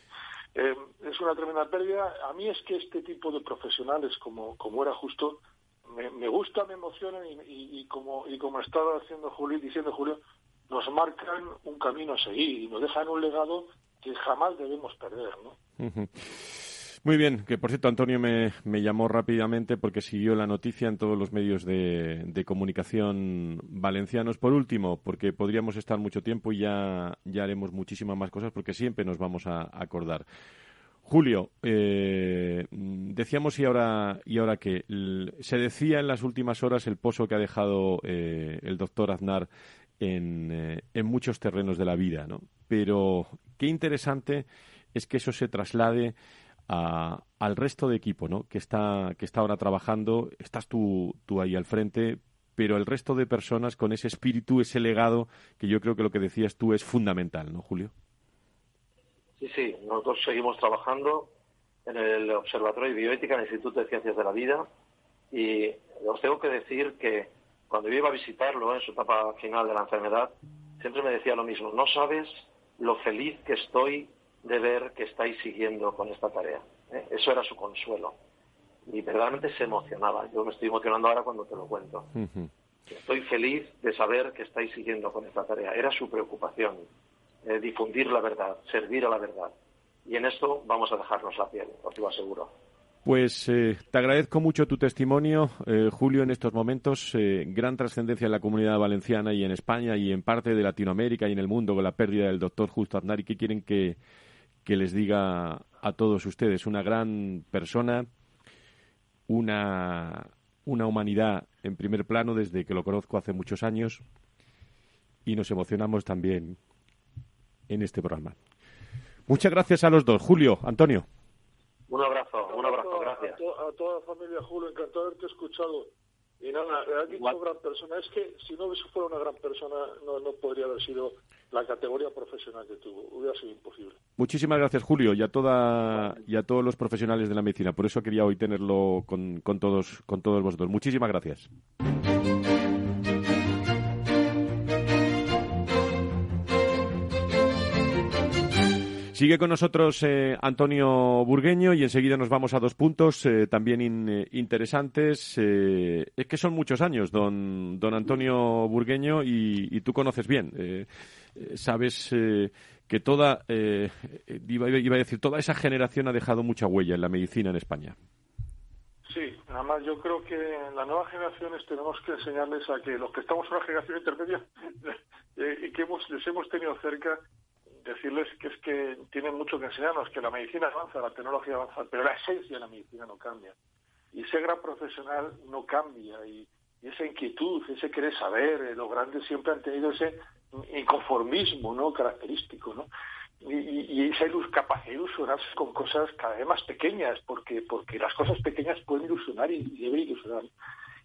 Eh, es una tremenda pérdida. A mí es que este tipo de profesionales, como, como era Justo, me, me gusta, me emocionan, y, y, y, como, y como estaba haciendo Julio, diciendo Julio, nos marcan un camino a seguir y nos dejan un legado que jamás debemos perder, ¿no? Uh-huh. Muy bien, que por cierto Antonio me, me llamó rápidamente porque siguió la noticia en todos los medios de, de comunicación valencianos. Por último, porque podríamos estar mucho tiempo y ya, ya haremos muchísimas más cosas porque siempre nos vamos a, a acordar. Julio, eh, decíamos y ahora y ahora que se decía en las últimas horas el pozo que ha dejado eh, el doctor Aznar en, eh, en muchos terrenos de la vida, ¿no? Pero qué interesante es que eso se traslade a, al resto de equipo, ¿no? Que está que está ahora trabajando, estás tú, tú ahí al frente, pero el resto de personas con ese espíritu, ese legado, que yo creo que lo que decías tú es fundamental, ¿no, Julio? Sí, sí, nosotros seguimos trabajando en el Observatorio de Bioética, en el Instituto de Ciencias de la Vida, y os tengo que decir que cuando yo iba a visitarlo en su etapa final de la enfermedad, siempre me decía lo mismo, no sabes lo feliz que estoy de ver que estáis siguiendo con esta tarea, ¿eh? Eso era su consuelo. Y verdaderamente se emocionaba. Yo me estoy emocionando ahora cuando te lo cuento. Uh-huh. Estoy feliz de saber que estáis siguiendo con esta tarea. Era su preocupación, eh, difundir la verdad, servir a la verdad. Y en esto vamos a dejarnos la piel, os lo aseguro. Pues eh, te agradezco mucho tu testimonio, eh, Julio, en estos momentos. Eh, gran trascendencia en la comunidad valenciana y en España y en parte de Latinoamérica y en el mundo con la pérdida del doctor Justo Aznar. ¿Y qué quieren que, que les diga a todos ustedes? Una gran persona, una, una humanidad en primer plano desde que lo conozco hace muchos años, y nos emocionamos también en este programa. Muchas gracias a los dos. Julio, Antonio. Un abrazo, un abrazo, gracias. A, to, a toda la familia, Julio, encantado de haberte escuchado. Y nada, has dicho What? Gran persona. Es que si no hubiese fuera una gran persona, no, no podría haber sido la categoría profesional que tuvo. Hubiera sido imposible. Muchísimas gracias, Julio, y a toda y a todos los profesionales de la medicina. Por eso quería hoy tenerlo con, con todos con todos vosotros. Muchísimas gracias. Sigue con nosotros eh, Antonio Burgueño y enseguida nos vamos a dos puntos eh, también in, eh, interesantes. Eh, es que son muchos años, don, don Antonio Burgueño, y, y tú conoces bien. Eh, sabes eh, que toda, eh, iba, iba a decir, toda esa generación ha dejado mucha huella en la medicina en España. Sí, nada más yo creo que en las nuevas generaciones tenemos que enseñarles a que los que estamos en una generación intermedia y que hemos, les hemos tenido cerca, decirles que es que tienen mucho que enseñarnos, que la medicina avanza, la tecnología avanza, pero la esencia de la medicina no cambia. Y ese gran profesional no cambia, y, y esa inquietud, ese querer saber, eh, los grandes siempre han tenido ese inconformismo, ¿no?, característico, ¿no? Y, y, y esa capacidad de ilusionarse con cosas cada vez más pequeñas, porque porque las cosas pequeñas pueden ilusionar y, y deben ilusionar.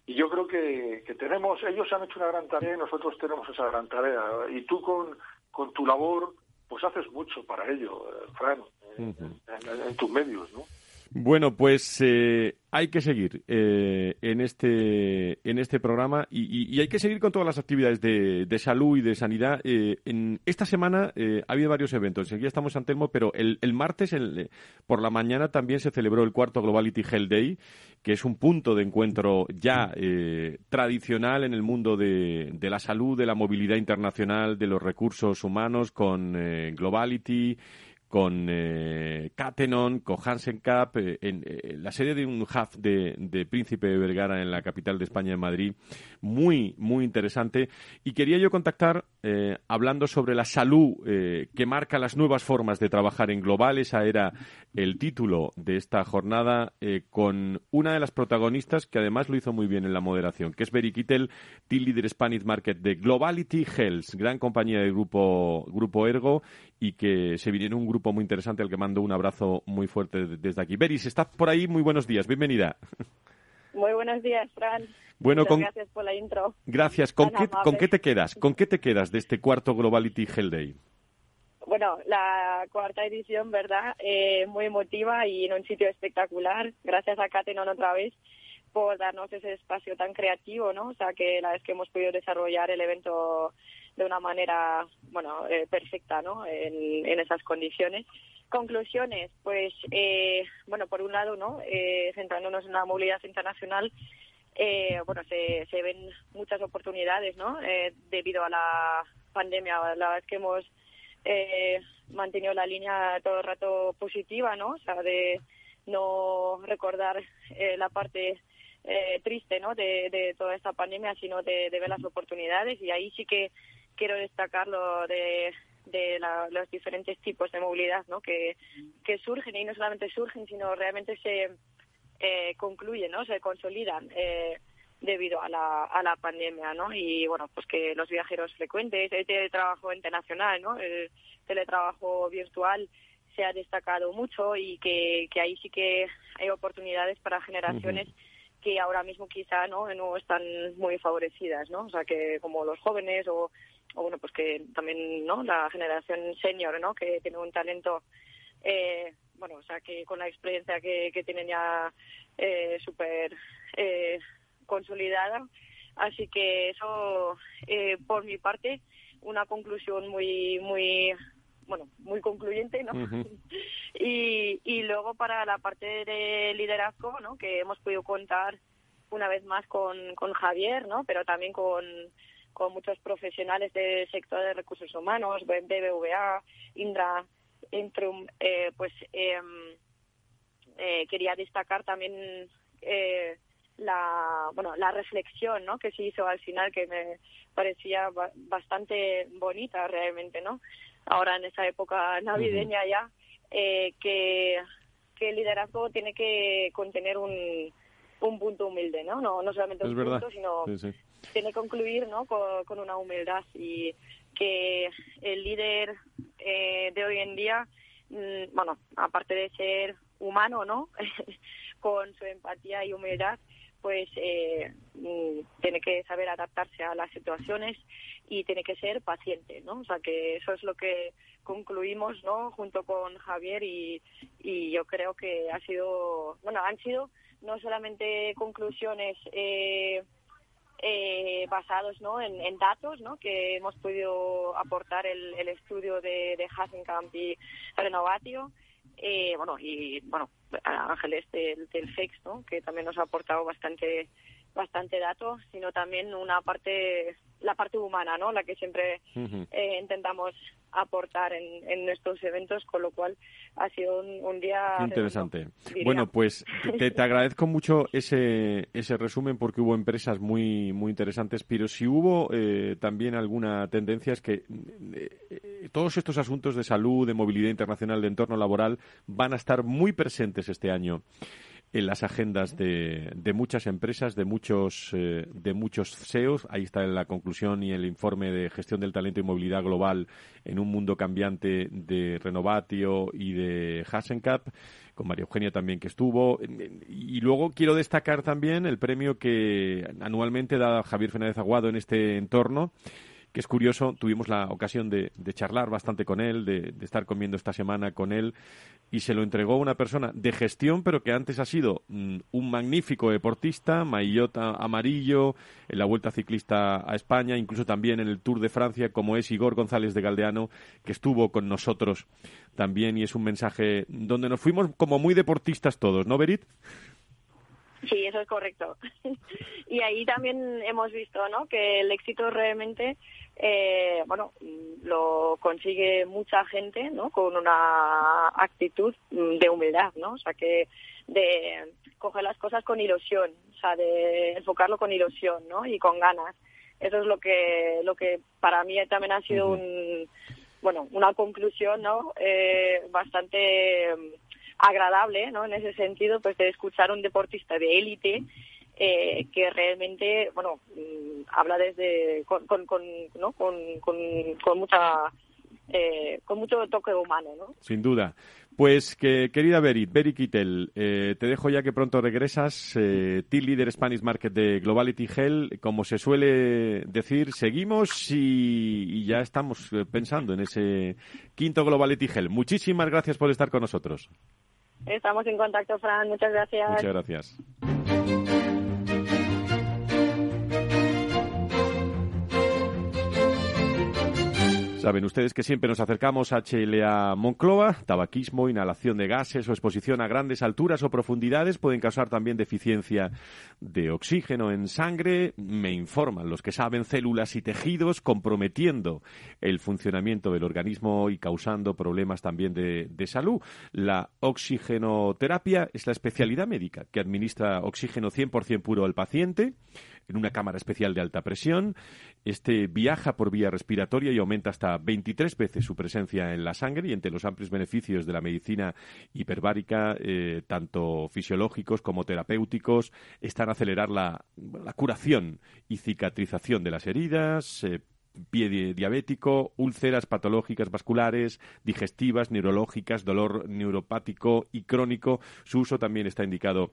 Y yo creo que, que tenemos, ellos han hecho una gran tarea y nosotros tenemos esa gran tarea. Y tú con, con tu labor, pues haces mucho para ello, Fran, en, uh-huh. en, en tus medios, ¿no? Bueno, pues eh, hay que seguir eh, en este en este programa y, y, y hay que seguir con todas las actividades de, de salud y de sanidad. Eh, en esta semana eh, ha habido varios eventos. Enseguida estamos en San Telmo, pero el, el martes el, por la mañana también se celebró el cuarto Globality Health Day, que es un punto de encuentro ya eh, tradicional en el mundo de, de la salud, de la movilidad internacional, de los recursos humanos con eh, Globality, con eh, Catenon, con Hansen Cup, eh, en eh, la sede de un hub de, de Príncipe de Vergara en la capital de España, en Madrid. Muy, muy interesante. Y quería yo contactar, eh, hablando sobre la salud eh, que marca las nuevas formas de trabajar en global, esa era el título de esta jornada, eh, con una de las protagonistas que además lo hizo muy bien en la moderación, que es Berit Kittel, Team Leader Spanish Market de Globality Health, gran compañía del grupo, grupo Ergo, y que se viene en un grupo muy interesante al que mando un abrazo muy fuerte desde aquí. Beris, estás por ahí, muy buenos días, bienvenida. Muy buenos días, Fran. Bueno, con... gracias por la intro. Gracias. ¿Con qué, ¿Con qué te quedas? ¿Con qué te quedas de este cuarto Globality Health Day? Bueno, la cuarta edición, ¿verdad? Eh, muy emotiva y en un sitio espectacular. Gracias a Catenon otra vez por darnos ese espacio tan creativo, ¿no? O sea, que la vez que hemos podido desarrollar el evento de una manera, bueno, eh, perfecta, ¿no?, en, en esas condiciones. Conclusiones, pues, eh, bueno, por un lado, ¿no?, eh, centrándonos en la movilidad internacional, eh, bueno, se, se ven muchas oportunidades, ¿no?, eh, debido a la pandemia. La verdad es que hemos eh, mantenido la línea todo el rato positiva, ¿no?, o sea, de no recordar eh, la parte eh, triste, ¿no?, de, de toda esta pandemia, sino de, de ver las oportunidades, y ahí sí que quiero destacarlo de, de la, los diferentes tipos de movilidad, ¿no?, que, que surgen, y no solamente surgen, sino realmente se eh, concluyen, ¿no?, se consolidan eh, debido a la, a la pandemia, ¿no? Y bueno, pues que los viajeros frecuentes, el teletrabajo internacional, ¿no?, el teletrabajo virtual se ha destacado mucho, y que, que ahí sí que hay oportunidades para generaciones, uh-huh, que ahora mismo quizá no, no están muy favorecidas, ¿no? O sea, que como los jóvenes o o bueno, pues que también, ¿no?, la generación senior, ¿no?, que tiene un talento, eh, bueno, o sea, que con la experiencia que, que tienen ya eh, súper eh, consolidada. Así que eso, eh, por mi parte, una conclusión muy, muy, bueno, muy concluyente, ¿no? Uh-huh. Y, y luego para la parte de liderazgo, ¿no?, que hemos podido contar una vez más con, con Javier, ¿no?, pero también con... con muchos profesionales del sector de recursos humanos, B B V A, Indra, Intrum, eh, pues eh, eh, quería destacar también eh, la bueno la reflexión, ¿no?, que se hizo al final, que me parecía ba- bastante bonita realmente, ¿no?, ahora en esta época navideña ya, eh, que, que el liderazgo tiene que contener un, un punto humilde, ¿no?, no, no solamente un punto, sino... Sí, sí. Tiene que concluir, ¿no?, con, con una humildad, y que el líder eh, de hoy en día, mmm, bueno, aparte de ser humano, ¿no?, con su empatía y humildad, pues eh, mmm, tiene que saber adaptarse a las situaciones y tiene que ser paciente, ¿no? O sea, que eso es lo que concluimos, ¿no?, junto con Javier, y, y yo creo que ha sido, bueno, han sido no solamente conclusiones... Eh, Eh, basados, ¿no?, en, en datos, ¿no?, que hemos podido aportar el, el estudio de, de Hasenkamp y Renovatio, eh, bueno, y bueno, Ángeles del, del F E X, ¿no?, que también nos ha aportado bastante bastante datos, sino también una parte, la parte humana, ¿no? La que siempre uh-huh. eh, intentamos aportar en, en estos eventos, con lo cual ha sido un, un día interesante. Redondo, bueno, pues te, te agradezco mucho ese ese resumen, porque hubo empresas muy muy interesantes, pero si hubo eh, también alguna tendencia es que eh, todos estos asuntos de salud, de movilidad internacional, de entorno laboral van a estar muy presentes este año en las agendas de, de muchas empresas, de muchos eh, de muchos C E Os. Ahí está la conclusión y el informe de gestión del talento y movilidad global en un mundo cambiante de Renovatio y de Hasencap, con María Eugenia también, que estuvo. Y luego quiero destacar también el premio que anualmente da Javier Fernández Aguado en este entorno, que es curioso. Tuvimos la ocasión de, de charlar bastante con él, de, de estar comiendo esta semana con él, y se lo entregó una persona de gestión, pero que antes ha sido mm, un magnífico deportista, maillot amarillo en la Vuelta Ciclista a España, incluso también en el Tour de Francia, como es Igor González de Galdeano, que estuvo con nosotros también, y es un mensaje donde nos fuimos como muy deportistas todos, ¿no, Berit? Sí, eso es correcto. Y ahí también hemos visto, ¿no?, que el éxito realmente, eh, bueno, lo consigue mucha gente, ¿no?, con una actitud de humildad, ¿no? O sea, que de coger las cosas con ilusión, o sea, de enfocarlo con ilusión, ¿no?, y con ganas. Eso es lo que, lo que para mí también ha sido un, bueno, una conclusión, ¿no?, eh, bastante agradable, ¿no?, en ese sentido, pues de escuchar a un deportista de élite eh, que realmente, bueno, habla desde con con con no con con, con mucha eh, con mucho toque humano, ¿no? Sin duda. Pues que, querida Berit, Berit Kittel, eh, te dejo ya que pronto regresas, eh, Team Leader Spanish Market de Globality Health, como se suele decir, seguimos y, y ya estamos pensando en ese quinto Globality Health. Muchísimas gracias por estar con nosotros. Estamos en contacto, Fran, muchas gracias. Muchas gracias. Saben ustedes que siempre nos acercamos a H L A Moncloa. Tabaquismo, inhalación de gases o exposición a grandes alturas o profundidades pueden causar también deficiencia de oxígeno en sangre. Me informan los que saben, células y tejidos, comprometiendo el funcionamiento del organismo y causando problemas también de, de salud. La oxigenoterapia es la especialidad médica que administra oxígeno cien por ciento puro al paciente en una cámara especial de alta presión. Este viaja por vía respiratoria y aumenta hasta veintitrés veces su presencia en la sangre, y entre los amplios beneficios de la medicina hiperbárica, eh, tanto fisiológicos como terapéuticos, están acelerar la, la curación y cicatrización de las heridas, eh, pie diabético, úlceras patológicas vasculares, digestivas, neurológicas, dolor neuropático y crónico. Su uso también está indicado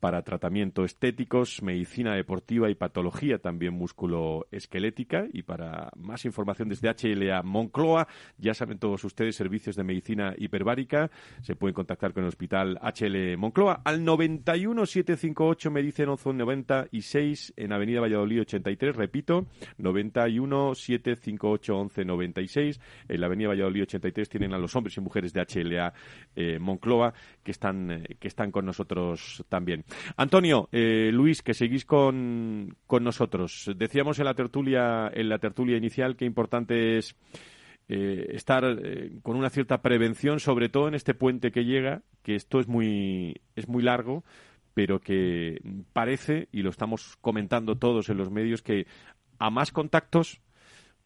para tratamiento estéticos, medicina deportiva y patología también musculoesquelética. Y para más información, desde H L A Moncloa, ya saben todos ustedes, servicios de medicina hiperbárica, se pueden contactar con el Hospital H L A Moncloa al noventa y uno, setecientos cincuenta y ocho, me dicen once noventa y seis, en Avenida Valladolid ochenta y tres, repito, noventa y uno, setecientos cincuenta y ocho, once noventa y seis, en la Avenida Valladolid ochenta y tres tienen a los hombres y mujeres de H L A eh, Moncloa que están, eh, que están con nosotros también. Antonio, eh, Luis, que seguís con, con nosotros. Decíamos en la tertulia, en la tertulia inicial, que importante es eh, estar eh, con una cierta prevención, sobre todo en este puente que llega, que esto es muy, es muy largo, pero que parece, y lo estamos comentando todos en los medios, que a más contactos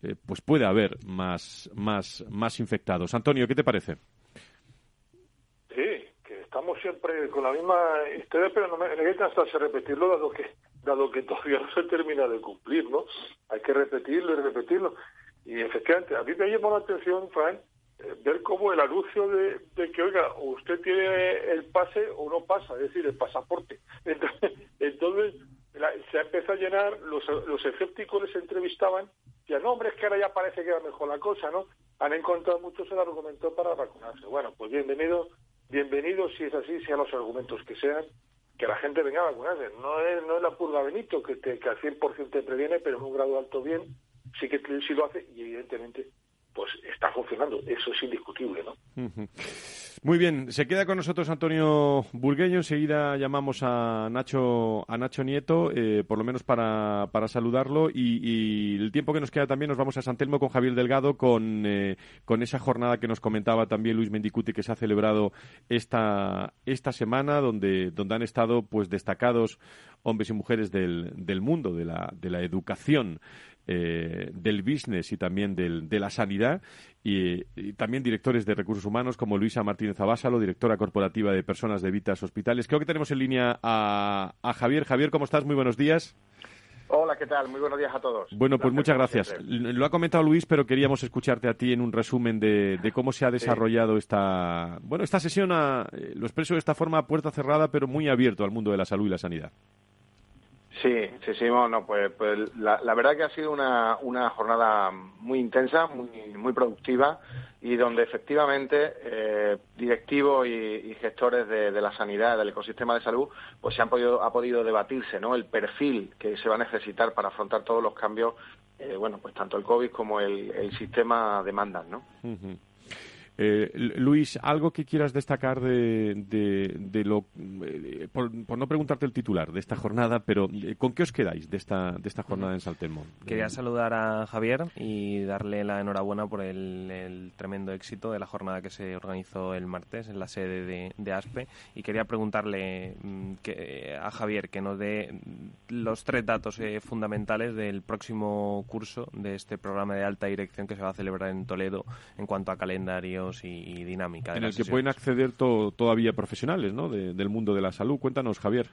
eh, pues puede haber más, más, más infectados. Antonio, ¿qué te parece? Sí, que estamos siempre con la misma historia, pero no me voy a cansar de repetirlo, dado que, dado que todavía no se termina de cumplir, ¿no? Hay que repetirlo y repetirlo. Y efectivamente, a mí me llamó la atención, Frank, eh, ver cómo el anuncio de, de que, oiga, usted tiene el pase o no pasa, es decir, el pasaporte. Entonces, entonces La, se empezó a llenar, los, los escépticos les entrevistaban, decían, no, hombre, es que ahora ya parece que va mejor la cosa, ¿no? Han encontrado muchos el argumento para vacunarse. Bueno, pues bienvenido, bienvenido, si es así, sean los argumentos que sean, que la gente venga a vacunarse. No es, no es la purga Benito, que, te, que al cien por ciento te previene, pero en un grado alto bien, sí que sí lo hace, y evidentemente pues está funcionando, eso es indiscutible, ¿no? Uh-huh. Muy bien, se queda con nosotros Antonio Burgueño, enseguida llamamos a Nacho a Nacho Nieto, eh, por lo menos para, para saludarlo, y, y el tiempo que nos queda también nos vamos a San Telmo con Javier Delgado, con, eh, con esa jornada que nos comentaba también Luis Mendicuti, que se ha celebrado esta, esta semana, donde, donde han estado pues destacados hombres y mujeres del, del mundo, de la, de la educación, Eh, del business y también del, de la sanidad, y, y también directores de recursos humanos como Luisa Martínez Abásalo, directora corporativa de personas de Vitas Hospitales. Creo que tenemos en línea a, a Javier. Javier, ¿cómo estás? Muy buenos días. Hola, ¿qué tal? Muy buenos días a todos. Bueno, pues muchas gracias. Lo ha comentado Luis, pero queríamos escucharte a ti en un resumen de, de cómo se ha desarrollado sí. esta bueno esta sesión, a, lo expreso de esta forma, puerta cerrada, pero muy abierto al mundo de la salud y la sanidad. Sí, sí, sí, bueno, pues, pues la, la verdad que ha sido una, una jornada muy intensa, muy, muy productiva, y donde efectivamente eh, directivos y, y gestores de, de la sanidad, del ecosistema de salud, pues se han podido, ha podido debatirse, ¿no?, el perfil que se va a necesitar para afrontar todos los cambios, eh, bueno, pues tanto el COVID como el, el sistema demandan, ¿no? Uh-huh. Eh, Luis, algo que quieras destacar de, de, de lo, eh, por, por no preguntarte el titular de esta jornada, pero eh, ¿con qué os quedáis de esta de esta jornada en San Telmo? Quería saludar a Javier y darle la enhorabuena por el, el tremendo éxito de la jornada que se organizó el martes en la sede de, de Aspe, y quería preguntarle mm, que, a Javier que nos dé los tres datos eh, fundamentales del próximo curso de este programa de alta dirección que se va a celebrar en Toledo en cuanto a calendario Y, y dinámica. En el que pueden acceder to, todavía profesionales, ¿no?, de, del mundo de la salud. Cuéntanos, Javier.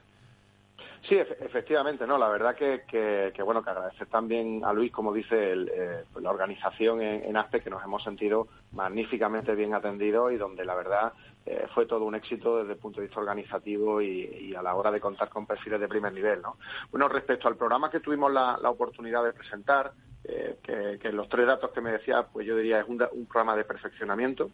Sí, efe, efectivamente, no. La verdad que, que, que bueno, que agradecer también a Luis, como dice el, eh, la organización en, en Aspe, que nos hemos sentido magníficamente bien atendidos y donde la verdad eh, fue todo un éxito desde el punto de vista organizativo y, y a la hora de contar con perfiles de primer nivel, ¿no? Bueno, respecto al programa que tuvimos la, la oportunidad de presentar, eh, que, que los tres datos que me decía, pues yo diría es un, un programa de perfeccionamiento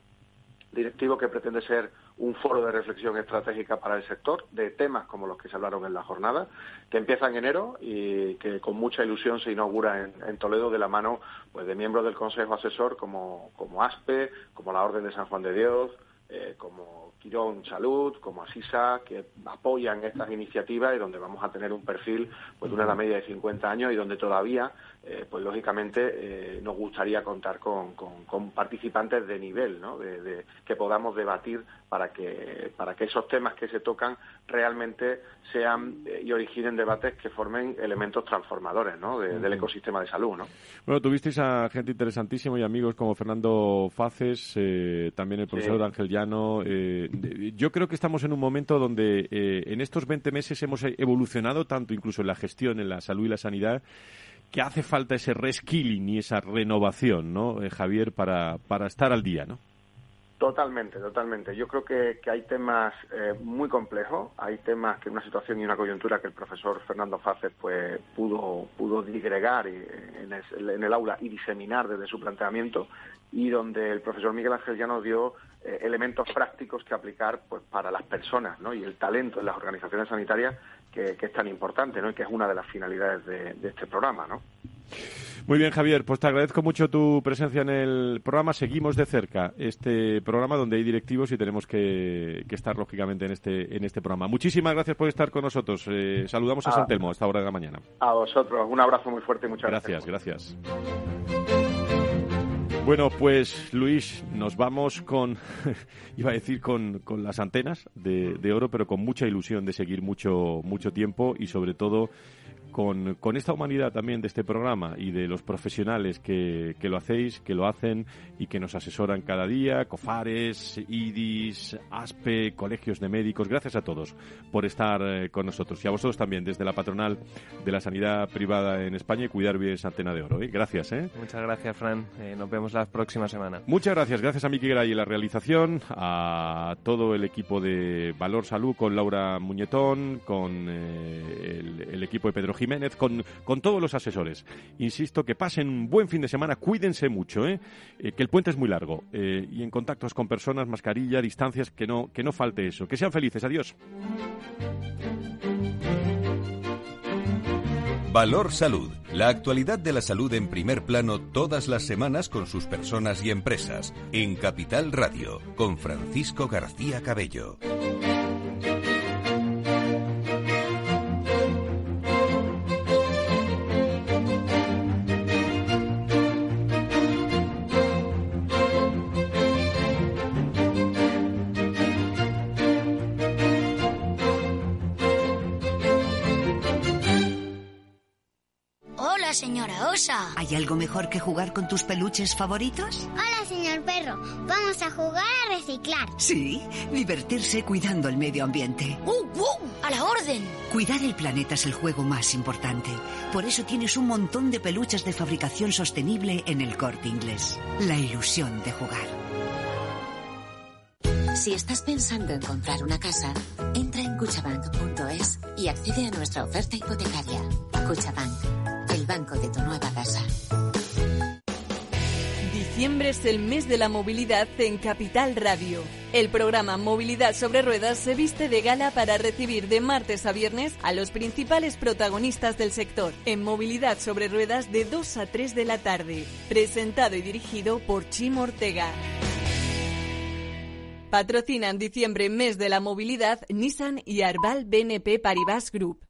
directivo que pretende ser un foro de reflexión estratégica para el sector, de temas como los que se hablaron en la jornada, que empieza en enero y que con mucha ilusión se inaugura en, en Toledo de la mano pues de miembros del Consejo Asesor como, como Aspe, como la Orden de San Juan de Dios, eh, como Quirón Salud, como Asisa, que apoyan estas iniciativas y donde vamos a tener un perfil pues de una edad media de cincuenta años y donde todavía, eh, pues lógicamente, eh, nos gustaría contar con, con, con participantes de nivel, ¿no?, de, de, que podamos debatir para que para que esos temas que se tocan realmente sean eh, y originen debates que formen elementos transformadores, ¿no?, de, del ecosistema de salud, ¿no? Bueno, tuvisteis a gente interesantísima y amigos como Fernando Faces, eh, también el profesor sí. Ángel Llano. Eh, Yo creo que estamos en un momento donde eh, en estos veinte meses hemos evolucionado tanto, incluso en la gestión, en la salud y la sanidad, que hace falta ese reskilling y esa renovación, ¿no, eh, Javier, para, para estar al día, ¿no? Totalmente, totalmente. Yo creo que, que hay temas eh, muy complejos, hay temas que una situación y una coyuntura que el profesor Fernando Faces pues pudo pudo digregar en el, en el aula y diseminar desde su planteamiento, y donde el profesor Miguel Ángel ya nos dio eh, elementos prácticos que aplicar pues para las personas, ¿no?, y el talento en las organizaciones sanitarias que, que es tan importante, ¿no?, y que es una de las finalidades de, de este programa, ¿no? Muy bien, Javier, pues te agradezco mucho tu presencia en el programa. Seguimos de cerca este programa donde hay directivos y tenemos que, que estar, lógicamente, en este en este programa. Muchísimas gracias por estar con nosotros. Eh, saludamos a, a San Telmo a esta hora de la mañana. A vosotros. Un abrazo muy fuerte y muchas gracias. Gracias, gracias. Bueno, pues, Luis, nos vamos con, iba a decir, con, con las antenas de, de oro, pero con mucha ilusión de seguir mucho mucho tiempo y, sobre todo, Con, con esta humanidad también de este programa y de los profesionales que, que lo hacéis, que lo hacen y que nos asesoran cada día, COFARES, IDIS, ASPE, colegios de médicos. Gracias a todos por estar eh, con nosotros, y a vosotros también desde la patronal de la sanidad privada en España, y cuidar bien esa antena de oro, ¿eh? Gracias, ¿eh? Muchas gracias, Fran. Eh, nos vemos la próxima semana. Muchas gracias. Gracias a Miki Garay y la realización, a todo el equipo de Valor Salud, con Laura Muñetón, con eh, el, el equipo de Pedro Jiménez, Con, con todos los asesores. Insisto, que pasen un buen fin de semana, cuídense mucho, ¿eh? Eh, que el puente es muy largo, eh, y en contactos con personas, mascarilla, distancias, que no, que no falte eso. Que sean felices. Adiós. Valor Salud. La actualidad de la salud en primer plano todas las semanas con sus personas y empresas. En Capital Radio, con Francisco García Cabello. Señora Osa. ¿Hay algo mejor que jugar con tus peluches favoritos? Hola, señor perro. Vamos a jugar a reciclar. Sí, divertirse cuidando el medio ambiente. ¡Uh, uh! ¡A la orden! Cuidar el planeta es el juego más importante. Por eso tienes un montón de peluches de fabricación sostenible en El Corte Inglés. La ilusión de jugar. Si estás pensando en comprar una casa, entra en cuchabank punto es y accede a nuestra oferta hipotecaria. Cuchabank. El banco de tu nueva casa. Diciembre es el mes de la movilidad en Capital Radio. El programa Movilidad sobre Ruedas se viste de gala para recibir de martes a viernes a los principales protagonistas del sector en Movilidad sobre Ruedas de dos a tres de la tarde. Presentado y dirigido por Chimo Ortega. Patrocinan diciembre, mes de la movilidad, Nissan y Arval B N P Paribas Group.